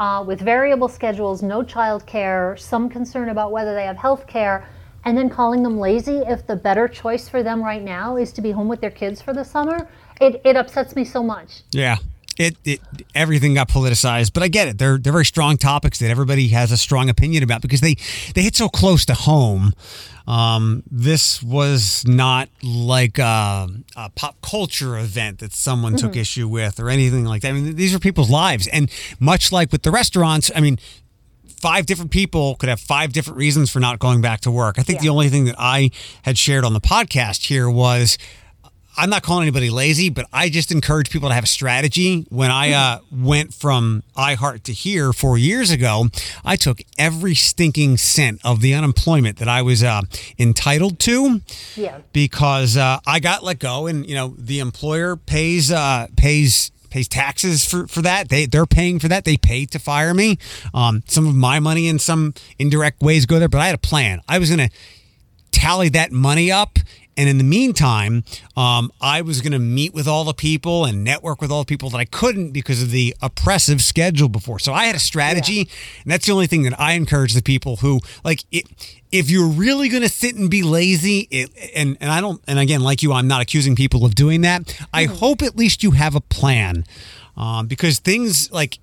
uh, with variable schedules, no childcare, some concern about whether they have health care, and then calling them lazy if the better choice for them right now is to be home with their kids for the summer. It it upsets me so much. Yeah, it it everything got politicized, but I get it. They're they're very strong topics that everybody has a strong opinion about because they, they hit so close to home. Um, this was not like a, a pop culture event that someone mm-hmm. took issue with or anything like that. I mean, these are people's lives, and much like with the restaurants, I mean, five different people could have five different reasons for not going back to work. I think yeah. the only thing that I had shared on the podcast here was, I'm not calling anybody lazy, but I just encourage people to have a strategy. When I uh, went from iHeart to here four years ago, I took every stinking cent of the unemployment that I was uh, entitled to, yeah. because uh, I got let go, and you know the employer pays uh, pays. pays taxes for, for that. They, they're paying for that. They paid to fire me. Um, some of my money in some indirect ways go there, but I had a plan. I was going to tally that money up. And in the meantime, um, I was going to meet with all the people and network with all the people that I couldn't because of the oppressive schedule before. So I had a strategy, yeah. and that's the only thing that I encourage the people who, like, it, if you're really going to sit and be lazy, it, and, and I don't, and again, like you, I'm not accusing people of doing that. Mm-hmm. I hope at least you have a plan, um, because things like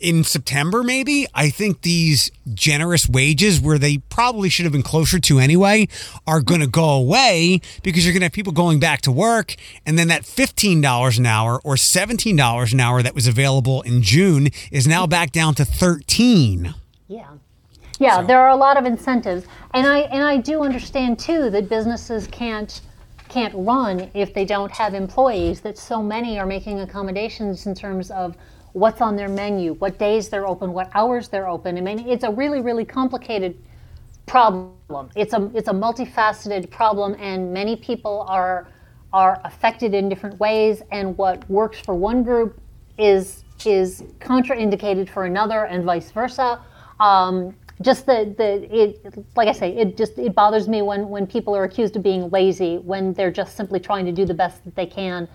in September, maybe, I think these generous wages, where they probably should have been closer to anyway, are going to go away because you're going to have people going back to work. And then that fifteen dollars an hour or seventeen dollars an hour that was available in June is now back down to thirteen dollars. Yeah. Yeah, so there are a lot of incentives. And I and I do understand, too, that businesses can't can't run if they don't have employees, that so many are making accommodations in terms of what's on their menu, what days they're open, what hours they're open. I mean, it's a really, really complicated problem. It's a it's a multifaceted problem, and many people are are affected in different ways, and what works for one group is is contraindicated for another, and vice versa. Um, just the, the it like I say, it just it bothers me when, when people are accused of being lazy when they're just simply trying to do the best that they can,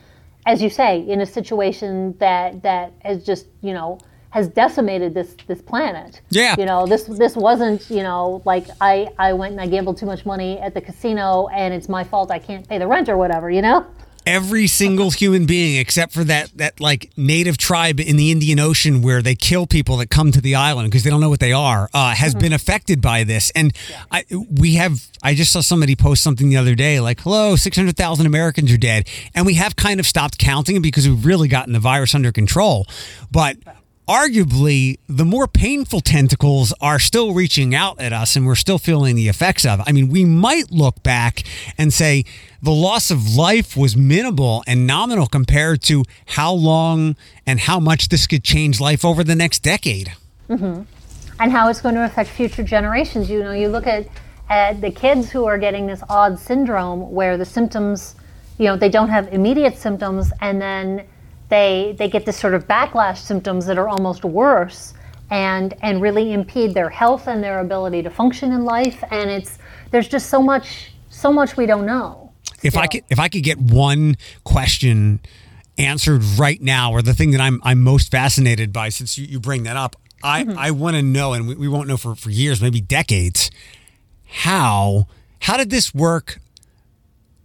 as you say, in a situation that that has just, you know, has decimated this this planet. Yeah. You know, this this wasn't, you know, like I, I went and I gambled too much money at the casino and it's my fault I can't pay the rent or whatever, you know? Every single human being, except for that, that like native tribe in the Indian Ocean where they kill people that come to the island because they don't know what they are, uh, has mm-hmm. been affected by this. And yeah. I, we have, I just saw somebody post something the other day, like, hello, six hundred thousand Americans are dead. And we have kind of stopped counting because we've really gotten the virus under control. But arguably, the more painful tentacles are still reaching out at us, and we're still feeling the effects of. I mean, we might look back and say the loss of life was minimal and nominal compared to how long and how much this could change life over the next decade. Mm-hmm. And how it's going to affect future generations. You know, you look at uh, the kids who are getting this odd syndrome where the symptoms, you know, they don't have immediate symptoms, and then they they get this sort of backlash symptoms that are almost worse and and really impede their health and their ability to function in life. And it's there's just so much so much we don't know. If I could, if I could get one question answered right now, or the thing that I'm I'm most fascinated by, since you, you bring that up, I, mm-hmm. I want to know, and we, we won't know for, for years, maybe decades, how how did this work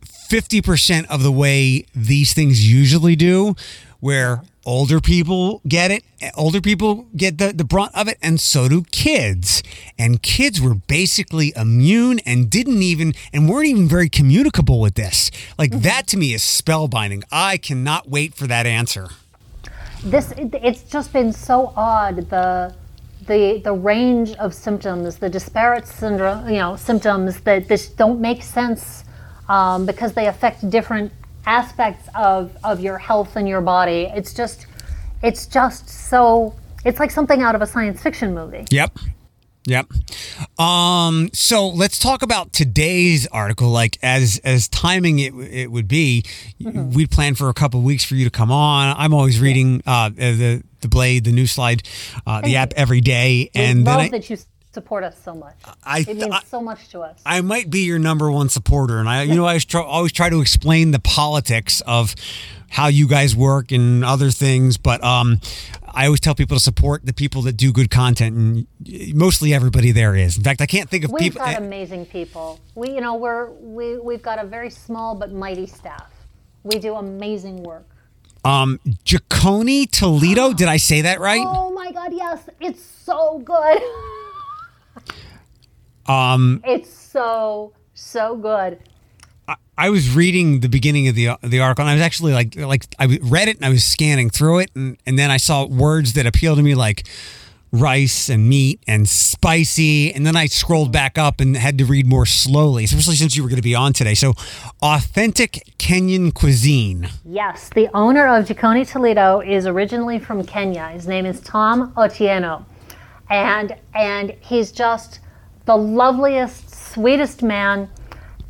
fifty percent of the way these things usually do, where older people get it, older people get the, the brunt of it, and so do kids. And kids were basically immune and didn't even, and weren't even very communicable with this. Like, mm-hmm. that to me is spellbinding. I cannot wait for that answer. This, it's just been so odd, the the the range of symptoms, the disparate syndrome, you know, symptoms that this don't make sense um, because they affect different aspects of, of your health and your body. It's just, it's just so, it's like something out of a science fiction movie. Yep. Yep. Um, so let's talk about today's article. Like, as as timing it it would be, mm-hmm. we'd planned for a couple of weeks for you to come on. I'm always reading yeah. uh, the the Blade, the News Slide, uh, the app every day. We and love then I, that you support us so much. I, it means I, so much to us. I might be your number one supporter, and I you know I always try to explain the politics of how you guys work and other things, but um, I always tell people to support the people that do good content, and mostly everybody there is. In fact, I can't think of we've people. We've got amazing people. We, you know, we're we we've got a very small but mighty staff. We do amazing work. Um, Jikoni Toledo. Did I say that right? Oh my God! Yes, it's so good. um, it's so so good. I was reading the beginning of the the article, and I was actually like, like I read it and I was scanning through it, and, and then I saw words that appealed to me, like rice and meat and spicy, and then I scrolled back up and had to read more slowly, especially since you were going to be on today. So, authentic Kenyan cuisine. Yes, the owner of Jikoni Toledo is originally from Kenya. His name is Tom Otieno, and and he's just the loveliest, sweetest man.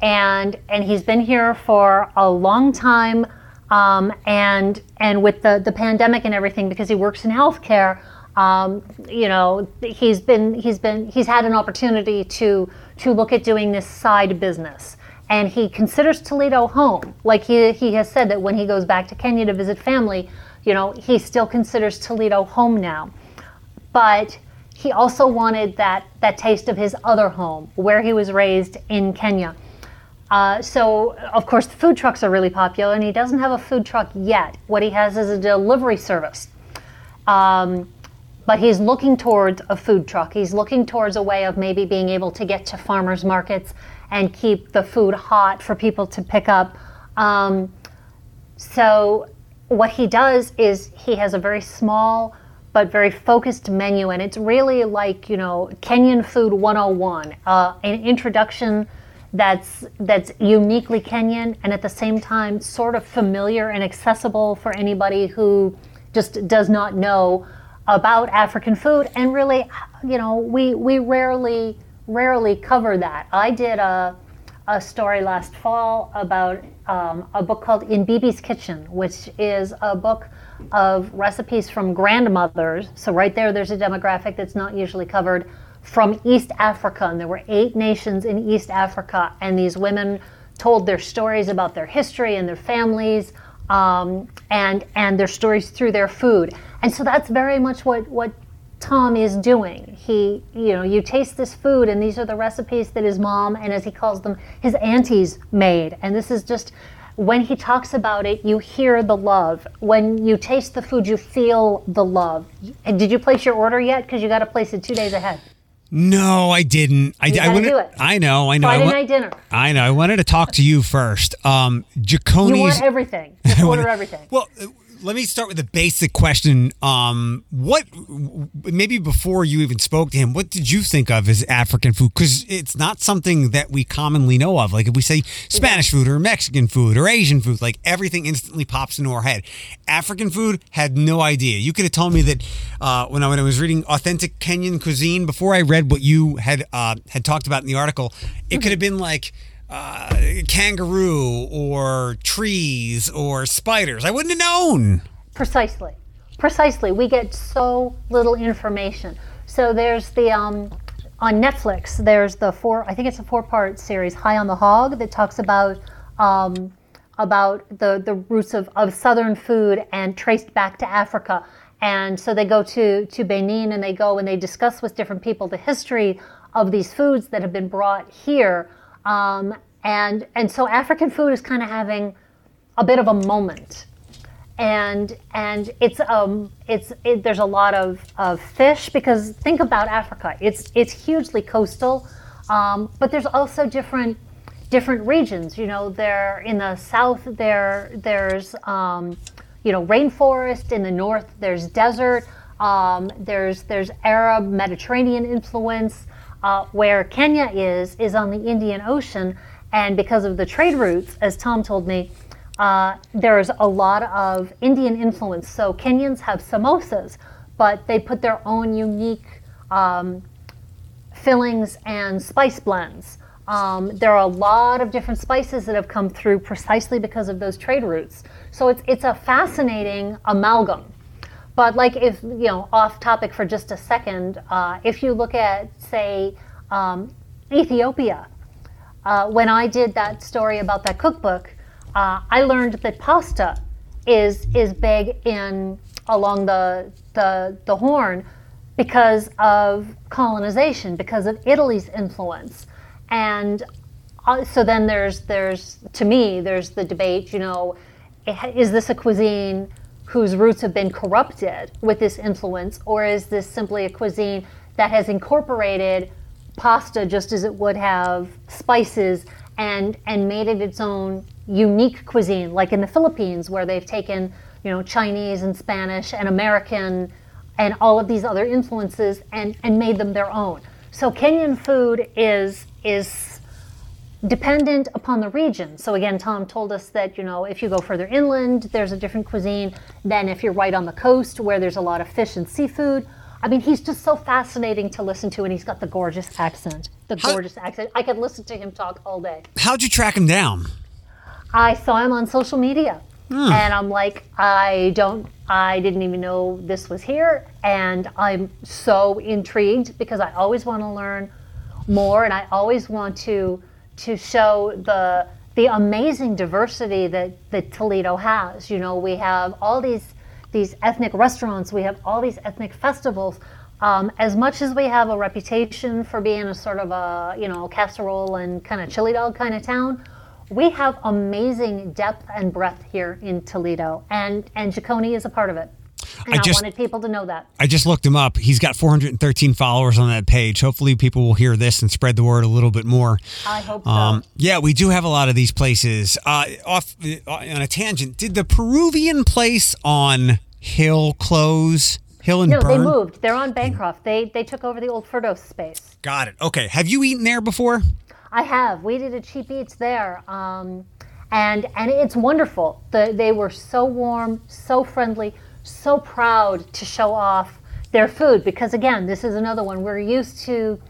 And and he's been here for a long time, um, and and with the, the pandemic and everything, because he works in healthcare, um, you know, he's been he's been he's had an opportunity to to look at doing this side business, and he considers Toledo home. Like he he has said that when he goes back to Kenya to visit family, you know, he still considers Toledo home now, but he also wanted that that taste of his other home, where he was raised in Kenya. Uh, so, of course, the food trucks are really popular, and he doesn't have a food truck yet. What he has is a delivery service. Um, but he's looking towards a food truck. He's looking towards a way of maybe being able to get to farmers markets and keep the food hot for people to pick up. Um, so what he does is he has a very small but very focused menu, and it's really like, you know, Kenyan Food one oh one, uh, an introduction that's that's uniquely Kenyan, and at the same time sort of familiar and accessible for anybody who just does not know about African food. And really, you know, we we rarely rarely cover that. I did a a story last fall about um, a book called In Bibi's Kitchen, which is a book of recipes from grandmothers. So right there, there's a demographic that's not usually covered, from East Africa, and there were eight nations in East Africa, and these women told their stories about their history and their families, um, and and their stories through their food. And so that's very much what, what Tom is doing. He, you know, you taste this food, and these are the recipes that his mom, and as he calls them, his aunties made. And this is just, when he talks about it, you hear the love. When you taste the food, you feel the love. And did you place your order yet? Because you got to place it two days ahead. No, I didn't. I, I wouldn't do it. I know. I know. Friday I wa- night dinner. I know. I wanted to talk to you first. Um, Jaconi's. You want everything. Just order everything. Well, let me start with a basic question. Um, what maybe before you even spoke to him, what did you think of as African food? Because it's not something that we commonly know of. Like if we say Spanish food or Mexican food or Asian food, like everything instantly pops into our head. African food, had no idea. You could have told me that uh, when I when I was reading Authentic Kenyan Cuisine, before I read what you had uh, had talked about in the article, it could have been like. Uh, kangaroo or trees or spiders. I wouldn't have known. Precisely. Precisely. We get so little information. So there's the, um, on Netflix, there's the four, I think it's a four-part series, High on the Hog, that talks about um, about the, the roots of, of Southern food and traced back to Africa. And so they go to, to Benin and they go and they discuss with different people the history of these foods that have been brought here. Um, and and so African food is kind of having a bit of a moment, and and it's um it's it, there's a lot of, of fish, because think about Africa, it's it's hugely coastal, um, but there's also different different regions. You know, there in the south there there's um, you know rainforest, in the north there's desert, um, there's there's Arab Mediterranean influence. Uh, where Kenya is, is on the Indian Ocean, and because of the trade routes, as Tom told me, uh, there's a lot of Indian influence. So Kenyans have samosas, but they put their own unique um, fillings and spice blends. Um, there are a lot of different spices that have come through precisely because of those trade routes. So it's it's a fascinating amalgam. But like, if, you know, off topic for just a second, uh, if you look at, say, um, Ethiopia, uh, when I did that story about that cookbook, uh, I learned that pasta is is big in along the, the the Horn because of colonization, because of Italy's influence, and uh, so then there's there's to me there's the debate, you know, is this a cuisine whose roots have been corrupted with this influence, or is this simply a cuisine that has incorporated pasta just as it would have spices and and made it its own unique cuisine, like in the Philippines, where they've taken, you know, Chinese and Spanish and American and all of these other influences and and made them their own. So Kenyan food is is dependent upon the region. So again, Tom told us that, you know, if you go further inland, there's a different cuisine than if you're right on the coast where there's a lot of fish and seafood. I mean, he's just so fascinating to listen to, and he's got the gorgeous accent. The How, gorgeous accent. I could listen to him talk all day. How'd you track him down? I saw him on social media, hmm. and I'm like, I don't, I didn't even know this was here, and I'm so intrigued because I always want to learn more, and I always want to to show the the amazing diversity that, that Toledo has. You know, we have all these these ethnic restaurants, we have all these ethnic festivals. Um, as much as we have a reputation for being a sort of a, you know, casserole and kind of chili dog kind of town, we have amazing depth and breadth here in Toledo, and, and Jikoni is a part of it. And I, just, I wanted people to know that. I just looked him up. He's got four hundred thirteen followers on that page. Hopefully people will hear this and spread the word a little bit more. I hope so. Um, yeah, we do have a lot of these places. Uh, off uh, on a tangent, did the Peruvian place on Hill close? Hill and no, Burn? No, they moved. They're on Bancroft. They they took over the old Ferdows space. Got it. Okay. Have you eaten there before? I have. We did a cheap eats there. Um, and, and it's wonderful. The, they were so warm, so friendly, so proud to show off their food, because again, this is another one. We're used to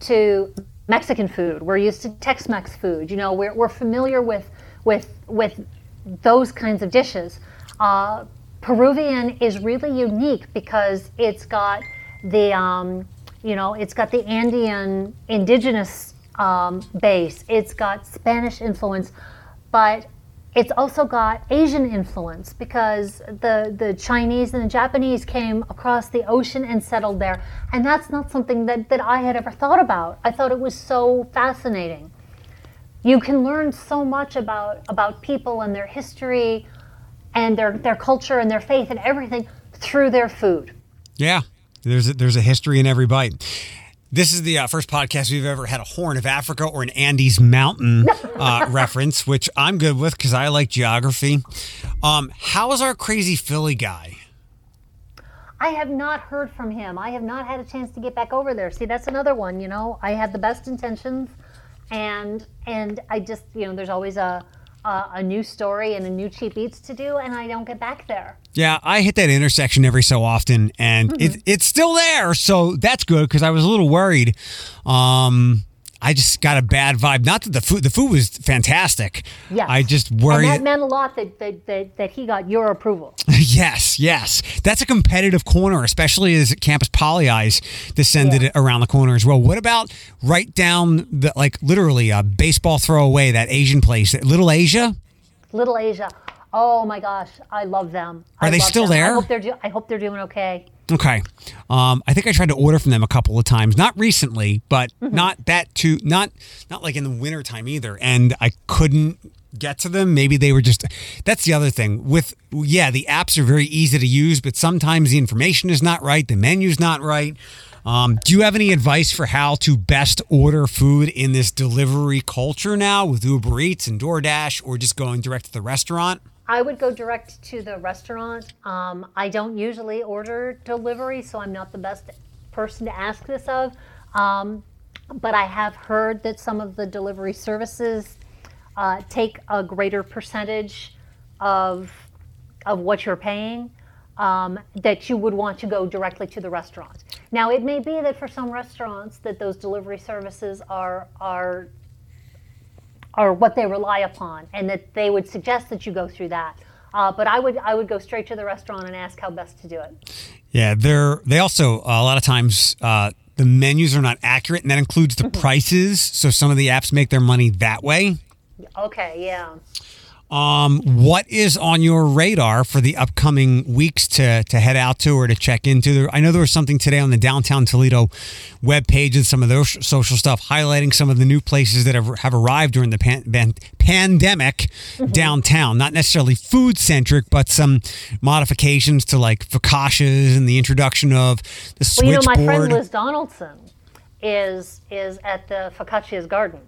to Mexican food, we're used to Tex-Mex food, you know, we're we're familiar with with with those kinds of dishes. Uh, Peruvian is really unique because it's got the um, you know, it's got the Andean indigenous um, base, it's got Spanish influence, but it's also got Asian influence because the, the Chinese and the Japanese came across the ocean and settled there. And that's not something that, that I had ever thought about. I thought it was so fascinating. You can learn so much about, about people and their history and their, their culture and their faith and everything through their food. Yeah, there's a, there's a history in every bite. This is the uh, first podcast we've ever had a Horn of Africa or an Andes Mountain uh, reference, which I'm good with because I like geography. Um, how is our crazy Philly guy? I have not heard from him. I have not had a chance to get back over there. See, that's another one, you know. I had the best intentions, and and I just, you know, there's always a, a, a new story and a new Cheap Eats to do, and I don't get back there. Yeah, I hit that intersection every so often, and mm-hmm. it, it's still there, so that's good because I was a little worried. Um, I just got a bad vibe. Not that the food the food was fantastic. Yeah, I just worried. And that meant a lot that that, that, that he got your approval. yes, yes. That's a competitive corner, especially as Campus Poly Eyes descended yeah. around the corner as well. What about right down, the, like literally a baseball throw away, that Asian place, Little Asia? Little Asia. Oh my gosh, I love them. Are I they still them. there? I hope they're. Do- I hope they're doing okay. Okay, um, I think I tried to order from them a couple of times, not recently, but mm-hmm. not that too, not not like in the wintertime either. And I couldn't get to them. Maybe they were just. That's the other thing with yeah, the apps are very easy to use, but sometimes the information is not right, the menu's not right. Um, do you have any advice for how to best order food in this delivery culture now with Uber Eats and DoorDash, or just going direct to the restaurant? I would go direct to the restaurant. Um, I don't usually order delivery, so I'm not the best person to ask this of. Um, but I have heard that some of the delivery services uh, take a greater percentage of of what you're paying, um, that you would want to go directly to the restaurant. Now, it may be that for some restaurants that those delivery services are are. or what they rely upon, and that they would suggest that you go through that. Uh, but I would I would go straight to the restaurant and ask how best to do it. Yeah, they're they also uh, a lot of times uh, the menus are not accurate, and that includes the prices. So some of the apps make their money that way. Okay, yeah. Um, what is on your radar for the upcoming weeks to to head out to or to check into? I know there was something today on the Downtown Toledo webpage and some of their social stuff highlighting some of the new places that have, have arrived during the pan, pan, pandemic mm-hmm. downtown. Not necessarily food-centric, but some modifications to like Focaccia's and the introduction of the switchboard. Well, you know, my friend Liz Donaldson is is at the Focaccia's Garden.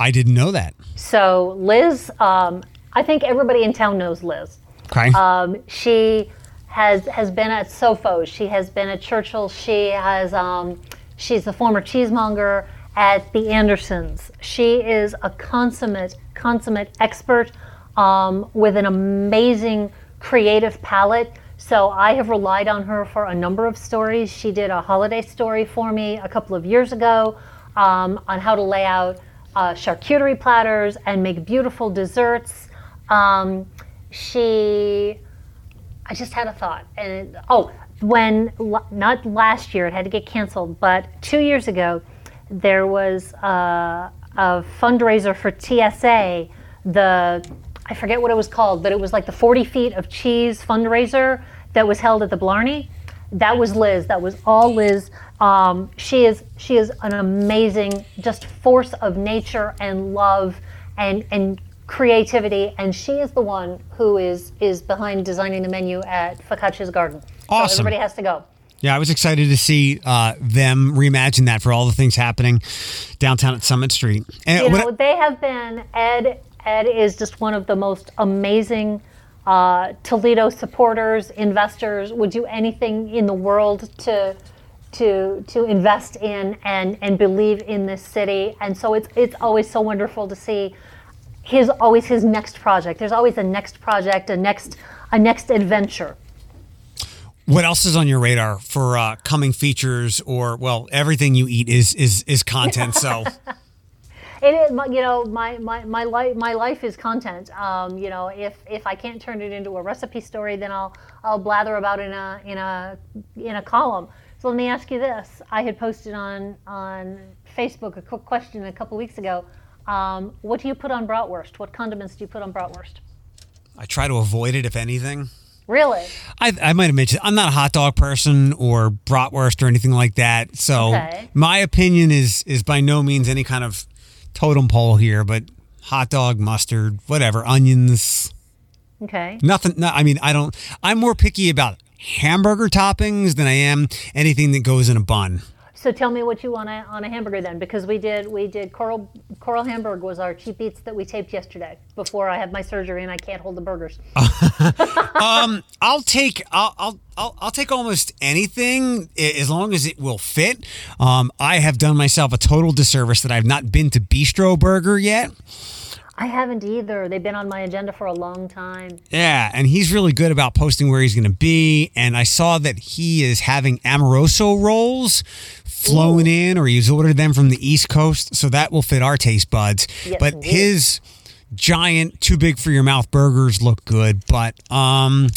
I didn't know that. So Liz... Um, I think everybody in town knows Liz. Okay. Um, she has has been at Sofo's. She has been at Churchill. She has um, she's the former cheesemonger at the Andersons. She is a consummate consummate expert um, with an amazing creative palette. So I have relied on her for a number of stories. She did a holiday story for me a couple of years ago um, on how to lay out uh, charcuterie platters and make beautiful desserts. Um, she, I just had a thought, and it, oh, when not last year, it had to get canceled, but two years ago, there was uh, a fundraiser for T S A. The I forget what it was called, but it was like the forty feet of cheese fundraiser that was held at the Blarney. That was Liz. That was all Liz. Um, she is she is an amazing, just force of nature and love and and. creativity, and she is the one who is is behind designing the menu at Focaccia's Garden. Awesome. So everybody has to go. Yeah, I was excited to see uh, them reimagine that for all the things happening downtown at Summit Street. And you know, I- they have been, Ed, Ed is just one of the most amazing uh, Toledo supporters, investors, would do anything in the world to to to invest in and, and believe in this city. And so it's it's always so wonderful to see his always his next project. There's always a next project, a next a next adventure. What else is on your radar for uh, coming features, or well, everything you eat is is is content. So, it is, you know, my my my life my life is content. Um, you know, if if I can't turn it into a recipe story, then I'll I'll blather about in a in a in a column. So let me ask you this: I had posted on on Facebook a quick question a couple weeks ago. Um, what do you put on bratwurst? What condiments do you put on bratwurst? I try to avoid it, if anything. Really? I, I might have mentioned, I'm not a hot dog person or bratwurst or anything like that. So okay. My opinion is is by no means any kind of totem pole here, but hot dog, mustard, whatever, onions. Okay. Nothing. No, I mean, I don't, I'm more picky about hamburger toppings than I am anything that goes in a bun. So tell me what you want on, on a hamburger then, because we did we did Coral Coral Hamburg was our cheap eats that we taped yesterday before I had my surgery and I can't hold the burgers. um, I'll take I'll, I'll I'll I'll take almost anything as long as it will fit. Um, I have done myself a total disservice that I've not been to Bistro Burger yet. I haven't either. They've been on my agenda for a long time. Yeah, and he's really good about posting where he's going to be. And I saw that he is having Amoroso rolls flown Ooh. in, or he's ordered them from the East Coast. So that will fit our taste buds. Yes, but indeed. His giant, too big for your mouth burgers look good. But um,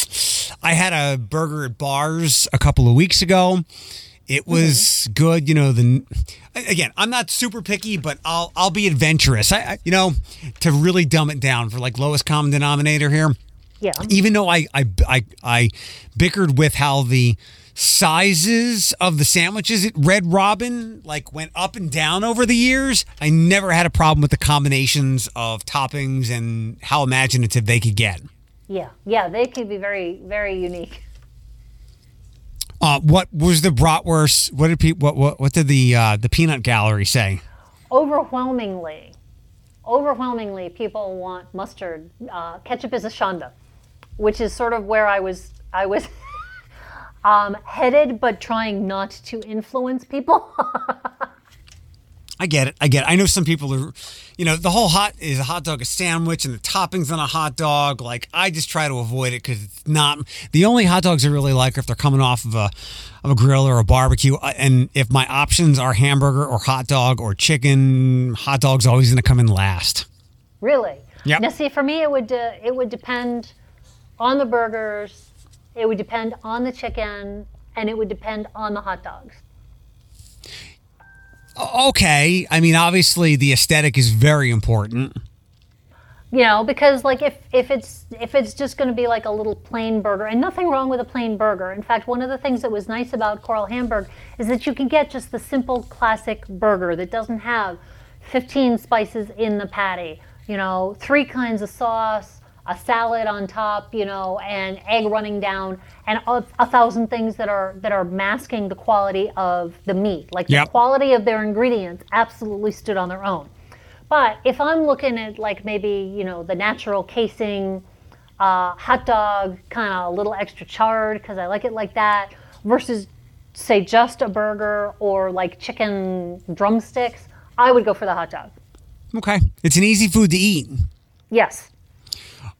I had a burger at Bars a couple of weeks ago. It was mm-hmm. good, you know. The again, I'm not super picky, but I'll I'll be adventurous. I, I you know, to really dumb it down for like lowest common denominator here. Yeah. Even though I I I, I bickered with how the sizes of the sandwiches at Red Robin like went up and down over the years, I never had a problem with the combinations of toppings and how imaginative they could get. Yeah, yeah, they can be very very unique. Uh, what was the bratwurst? What did pe- what, what what did the uh, the peanut gallery say? Overwhelmingly, overwhelmingly, people want mustard. Uh, ketchup is a shanda, which is sort of where I was I was um, headed, but trying not to influence people. I get it. I get it. I know some people are, you know, the whole hot is a hot dog, a sandwich, and the toppings on a hot dog. Like, I just try to avoid it because it's not the only hot dogs I really like are if they're coming off of a of a grill or a barbecue. And if my options are hamburger or hot dog or chicken, hot dog's always going to come in last. Really? Yeah. Now, see, for me, it would uh, it would depend on the burgers, it would depend on the chicken, and it would depend on the hot dogs. Okay, I mean, obviously the aesthetic is very important. You know, because like if, if it's if it's just going to be like a little plain burger, and nothing wrong with a plain burger. In fact, one of the things that was nice about Coral Hamburg is that you can get just the simple classic burger that doesn't have fifteen spices in the patty. You know, three kinds of sauce, a salad on top, you know, and egg running down, and a, a thousand things that are that are masking the quality of the meat. Like yep. the quality of their ingredients absolutely stood on their own. But if I'm looking at like maybe, you know, the natural casing uh, hot dog, kind of a little extra charred because I like it like that, versus say just a burger or like chicken drumsticks, I would go for the hot dog. Okay. It's an easy food to eat. Yes.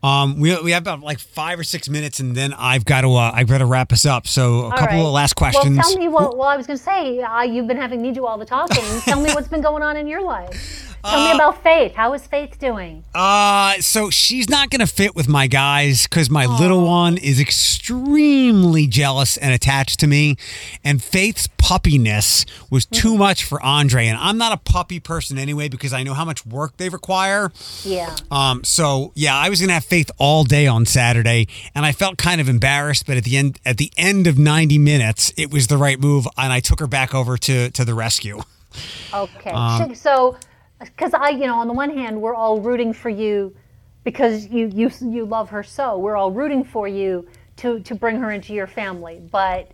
Um, we we have about like five or six minutes, and then I've got to uh, I've got to wrap us up. So a all couple right. of last questions. Well, tell me what. Well, I was going to say uh, you've been having me do all the talking. Tell me what's been going on in your life. Tell uh, me about Faith. How is Faith doing? Uh, so she's not going to fit with my guys because my Aww. little one is extremely jealous and attached to me, and Faith's puppiness was mm-hmm. too much for Andre. And I'm not a puppy person anyway because I know how much work they require. Yeah. Um. So yeah, I was going to have Faith all day on Saturday, and I felt kind of embarrassed, but at the end at the end of ninety minutes, it was the right move, and I took her back over to, to the rescue. Okay. Um, so, because I, you know, on the one hand, we're all rooting for you because you you you love her so. We're all rooting for you to, to bring her into your family, but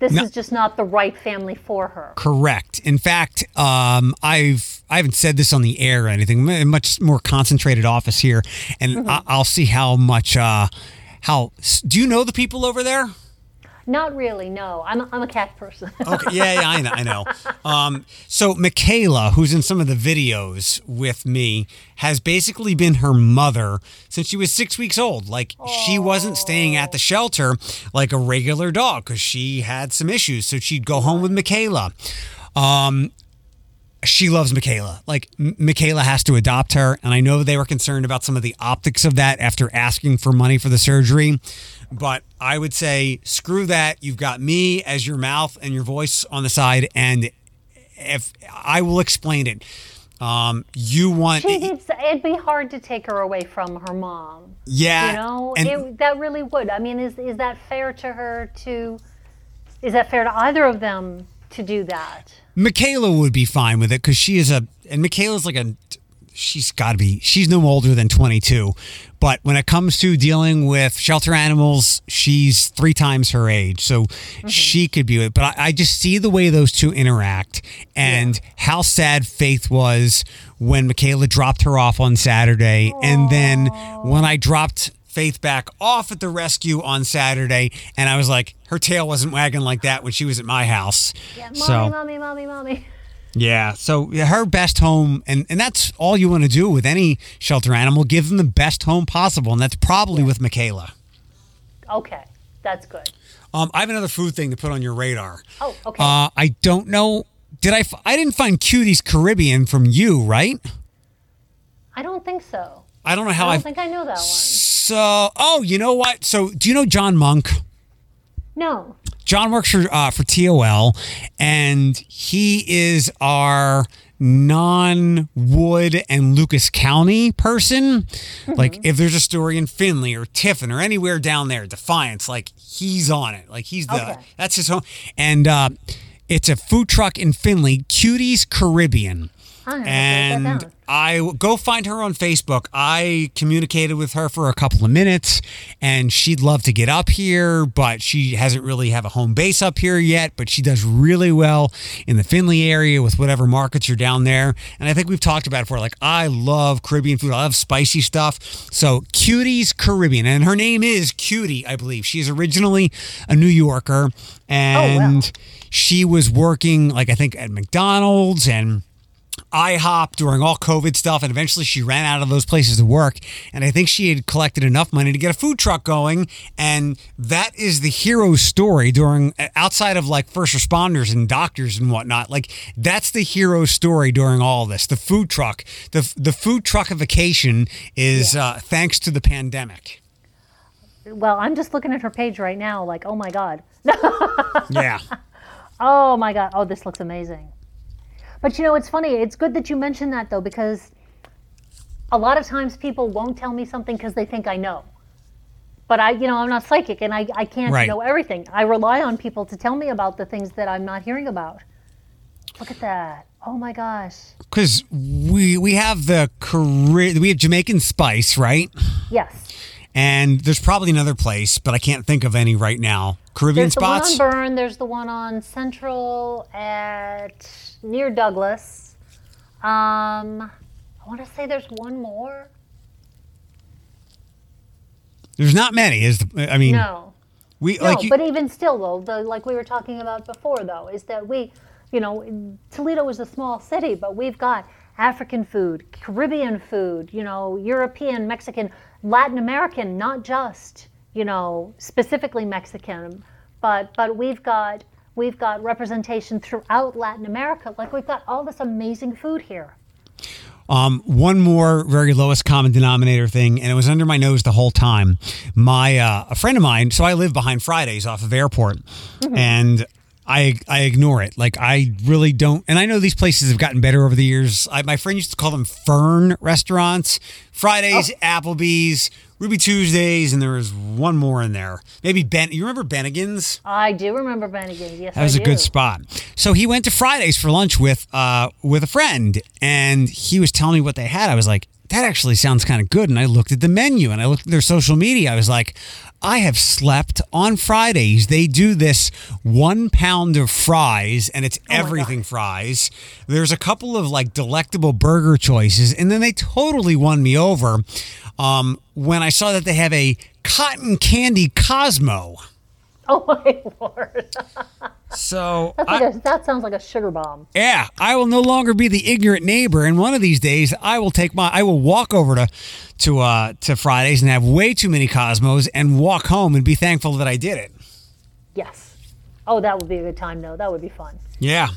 this no, is just not the right family for her. Correct. In fact, um, I've I haven't said this on the air or anything. A much more concentrated office here, and mm-hmm. I, I'll see how much. Uh, how do you know the people over there? Not really. No, I'm a, I'm a cat person. Okay. Yeah, yeah, I know. I know. Um, so Michaela, who's in some of the videos with me, has basically been her mother since she was six weeks old. Like oh. she wasn't staying at the shelter like a regular dog because she had some issues. So she'd go home with Michaela. Um, She loves Michaela. Like, M- Michaela has to adopt her. And I know they were concerned about some of the optics of that after asking for money for the surgery. But I would say, screw that. You've got me as your mouth and your voice on the side. And if I will explain it. Um, you want... She needs to, it'd be hard to take her away from her mom. Yeah. You know, and it, that really would. I mean, is is that fair to her to... Is that fair to either of them to do that? Michaela would be fine with it because she is a, and Michaela's like a, she's got to be, she's no older than twenty-two. But when it comes to dealing with shelter animals, she's three times her age. So mm-hmm. she could be it. But I, I just see the way those two interact and yeah. how sad Faith was when Michaela dropped her off on Saturday. Aww. And then when I dropped Faith back off at the rescue on Saturday, and I was like, her tail wasn't wagging like that when she was at my house. Yeah, mommy, so, mommy, mommy, mommy. Yeah, so her best home, and, and that's all you want to do with any shelter animal, give them the best home possible, and that's probably yeah. with Michaela. Okay, that's good. Um, I have another food thing to put on your radar. Oh, okay. Uh, I don't know, did I, f- I didn't find Cuties Caribbean from you, right? I don't think so. I don't know how I... I don't think I know that one. So, oh, you know what? So, do you know John Monk? No. John works for uh, for T O L, and he is our non-Wood and Lucas County person. Mm-hmm. Like, if there's a story in Findlay or Tiffin or anywhere down there, Defiance, like, he's on it. Like, he's the... Okay. That's his home. And uh, it's a food truck in Findlay, Cuties Caribbean. Huh, and I go find her on Facebook. I communicated with her for a couple of minutes, and she'd love to get up here, but she hasn't really have a home base up here yet. But she does really well in the Findlay area with whatever markets are down there. And I think we've talked about it before. Like, I love Caribbean food. I love spicy stuff. So Cuties Caribbean, and her name is Cutie, I believe. She is originally a New Yorker, and oh, wow. she was working, like, I think at McDonald's and IHOP during all COVID stuff, and eventually she ran out of those places to work, and I think she had collected enough money to get a food truck going, and that is the hero story during, outside of like first responders and doctors and whatnot, like that's the hero story during all this. The food truck, the the food truckification is yeah. uh, thanks to the pandemic. Well, I'm just looking at her page right now like, oh my God. Yeah. Oh my God. Oh, this looks amazing. But, you know, it's funny. It's good that you mentioned that, though, because a lot of times people won't tell me something because they think I know. But, I, you know, I'm not psychic, and I, I can't right. know everything. I rely on people to tell me about the things that I'm not hearing about. Look at that. Oh, my gosh. Because we we have the Carib- we have Jamaican spice, right? Yes. And there's probably another place, but I can't think of any right now. Caribbean spots? There's the one on Burn. There's the one on Central at near Douglas. Um, I want to say there's one more. There's not many. Is the, I mean, no, we no, like you, but even still, though, the, like we were talking about before, though, is that we, you know, Toledo is a small city, but we've got African food, Caribbean food, you know, European, Mexican, Latin American, not just, you know, specifically Mexican, but but we've got we've got representation throughout Latin America. Like, we've got all this amazing food here. Um, one more very lowest common denominator thing, and it was under my nose the whole time. My uh, a friend of mine, so I live behind Fridays off of Airport, mm-hmm. and I I ignore it. Like, I really don't. And I know these places have gotten better over the years. I, my friend used to call them Fern restaurants. Fridays, oh. Applebee's, Ruby Tuesdays, and there was one more in there. Maybe Ben. You remember Benigan's? I do remember Benigan's. Yes, that I was do. a good spot. So he went to Fridays for lunch with uh with a friend, and he was telling me what they had. I was like, that actually sounds kind of good. And I looked at the menu, and I looked at their social media. I was like, I have slept on Fridays. They do this one pound of fries, and it's oh everything fries. There's a couple of like delectable burger choices, and then they totally won me over um, when I saw that they have a cotton candy Cosmo. Oh my Lord. So That's like I, a, that sounds like a sugar bomb. Yeah, I will no longer be the ignorant neighbor, and one of these days I will take my I will walk over to to uh, to Fridays and have way too many Cosmos and walk home and be thankful that I did it. Yes. Oh, that would be a good time though. That would be fun. Yeah.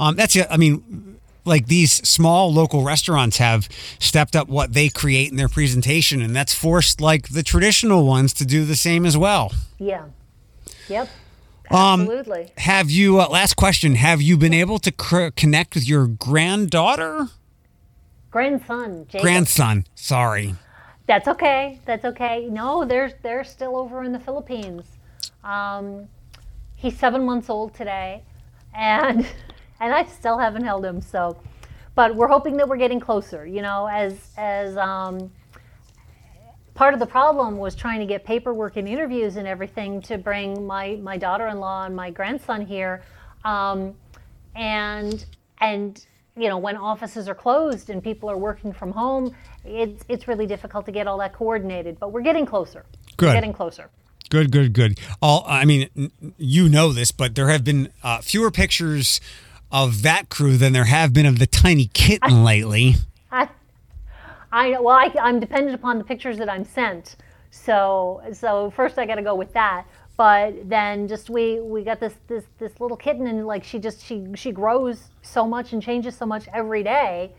Um, that's it. I mean, like, these small local restaurants have stepped up what they create in their presentation, and that's forced like the traditional ones to do the same as well. Yeah. Yep. Absolutely. Um, have you, uh, last question, have you been able to cr- connect with your granddaughter? Grandson. Jacob. Grandson. Sorry. That's okay. That's okay. No, they're, they're still over in the Philippines. Um, he's seven months old today, and and I still haven't held him. So, but we're hoping that we're getting closer. You know, as as um, part of the problem was trying to get paperwork and interviews and everything to bring my my daughter-in-law and my grandson here, um, and and. You know, when offices are closed and people are working from home, it's it's really difficult to get all that coordinated. But we're getting closer. Good. We're getting closer. Good, good, good. All I mean, you know this, but there have been uh, fewer pictures of that crew than there have been of the tiny kitten I, lately. I, I well, I, I'm dependent upon the pictures that I'm sent. So, so first I got to go with that. But then just we, we got this, this this little kitten, and like she just she she grows so much and changes so much every day.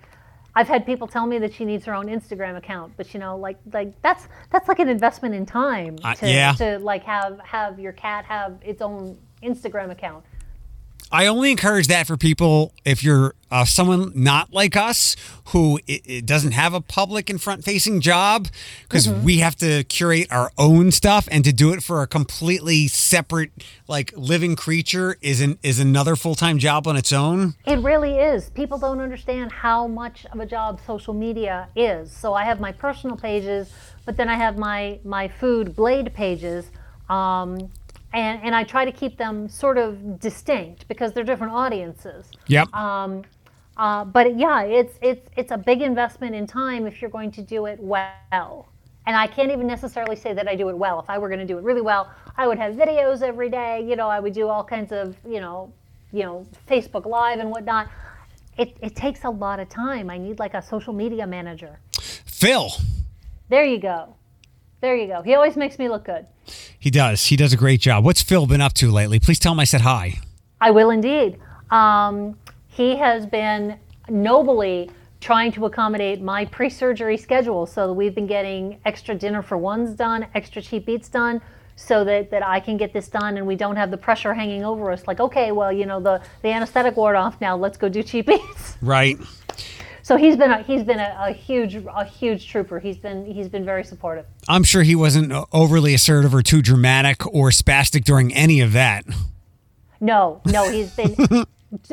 I've had people tell me that she needs her own Instagram account, but you know, like like that's that's like an investment in time to uh, yeah. to like have have your cat have its own Instagram account. I only encourage that for people if you're uh, someone not like us who it, it doesn't have a public and front-facing job, because mm-hmm. we have to curate our own stuff, and to do it for a completely separate, like, living creature is an, is another full-time job on its own. It really is. People don't understand how much of a job social media is. So I have my personal pages, but then I have my, my food Blade pages. Um... And, and I try to keep them sort of distinct because they're different audiences. Yep. Um, uh, but yeah, it's it's it's a big investment in time if you're going to do it well. And I can't even necessarily say that I do it well. If I were going to do it really well, I would have videos every day. You know, I would do all kinds of you know, you know, Facebook Live and whatnot. It it takes a lot of time. I need like a social media manager. Phil. There you go. There you go. He always makes me look good. He does. He does a great job. What's Phil been up to lately? Please tell him I said hi. I will indeed. Um, he has been nobly trying to accommodate my pre-surgery schedule, so that we've been getting extra dinner for ones done, extra cheap eats done, so that, that I can get this done and we don't have the pressure hanging over us. Like, okay, well, you know, the, the anesthetic ward off now. Let's go do cheap eats. Right. So he's been a, he's been a, a huge a huge trooper. He's been he's been very supportive. I'm sure he wasn't overly assertive or too dramatic or spastic during any of that. No, no, he's been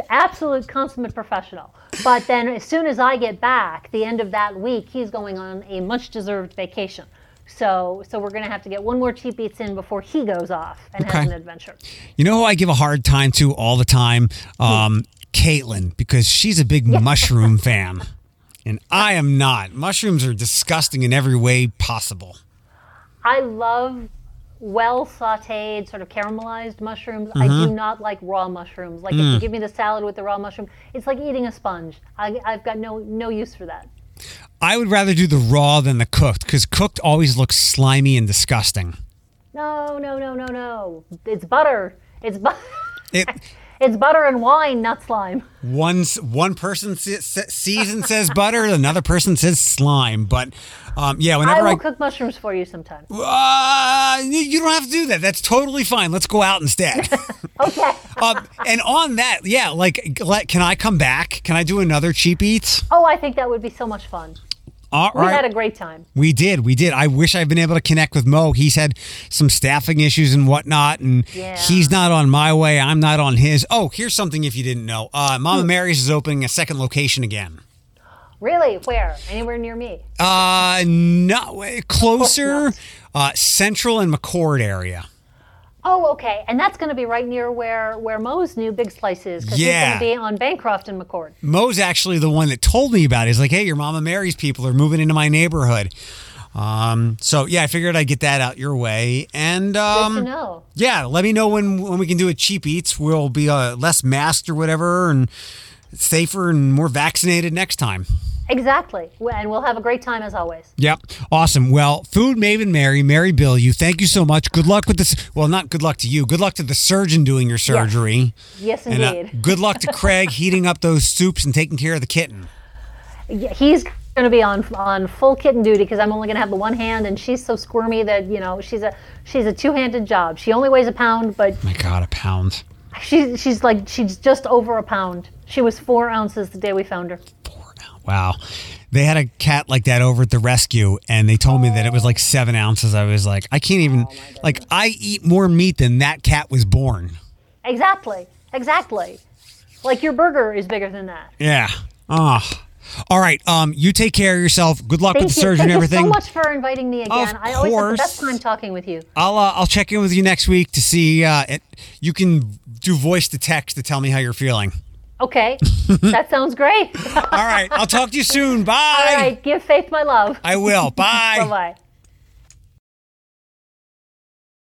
absolute consummate professional. But then as soon as I get back, the end of that week, he's going on a much deserved vacation. So so we're going to have to get one more cheap eats in before he goes off and okay. has an adventure. You know who I give a hard time to all the time? Um, Caitlin, because she's a big yeah. mushroom fan, and I am not. Mushrooms are disgusting in every way possible. I love well sauteed, sort of caramelized mushrooms. Mm-hmm. I do not like raw mushrooms. Like mm. if you give me the salad with the raw mushroom, it's like eating a sponge. I, I've got no no use for that. I would rather do the raw than the cooked, because cooked always looks slimy and disgusting. No, no, no, no, no. It's butter. It's butter. It- It's butter and wine, not slime. One one person sees and says butter, another person says slime. But um, yeah, whenever I will I, cook mushrooms for you sometime. Uh, you don't have to do that. That's totally fine. Let's go out instead. Okay. uh, and on that, yeah, like, let, can I come back? Can I do another cheap eats? Oh, I think that would be so much fun. All we right. had a great time. We did. We did. I wish I'd been able to connect with Mo. He's had some staffing issues and whatnot, and yeah. he's not on my way. I'm not on his. Oh, here's something if you didn't know. Uh, Mama Mary's is opening a second location again. Really? Where? Anywhere near me? Uh, no. Closer. Uh, Central and McCord area. Oh, okay. And that's going to be right near where, where Moe's new Big Slice is, because yeah. he's going to be on Bancroft and McCord. Moe's actually the one that told me about it. He's like, hey, your Mama Mary's people are moving into my neighborhood. Um, so, yeah, I figured I'd get that out your way. And um, good to know. Yeah, let me know when, when we can do a cheap eats. We'll be uh, less masked or whatever, and safer and more vaccinated next time. Exactly. And we'll have a great time as always. Yep. Awesome. Well, Food Maven Mary, Mary Bilyeu, thank you so much. Good luck with this. Well, not good luck to you. Good luck to the surgeon doing your surgery. Yes, yes indeed. And, uh, good luck to Craig heating up those soups and taking care of the kitten. Yeah, he's going to be on on full kitten duty, because I'm only going to have the one hand, and she's so squirmy that, you know, she's a she's a two-handed job. She only weighs a pound, but... Oh my God, a pound. She, she's like, she's just over a pound. She was four ounces the day we found her. Wow. They had a cat like that over at the rescue, and they told me that it was like seven ounces. I was like, I can't even, oh like, I eat more meat than that cat was born. Exactly. Exactly. Like, your burger is bigger than that. Yeah. Ah. All right. Um, you take care of yourself. Good luck Thank with the you. surgery Thank and everything. Thank you so much for inviting me again. Of I always course. have the best time talking with you. I'll uh, I'll check in with you next week to see. Uh, it, you can do voice to text to tell me how you're feeling. Okay, that sounds great. All right. I'll talk to you soon. Bye. All right. Give Faith my love. I will. Bye. Bye. Bye.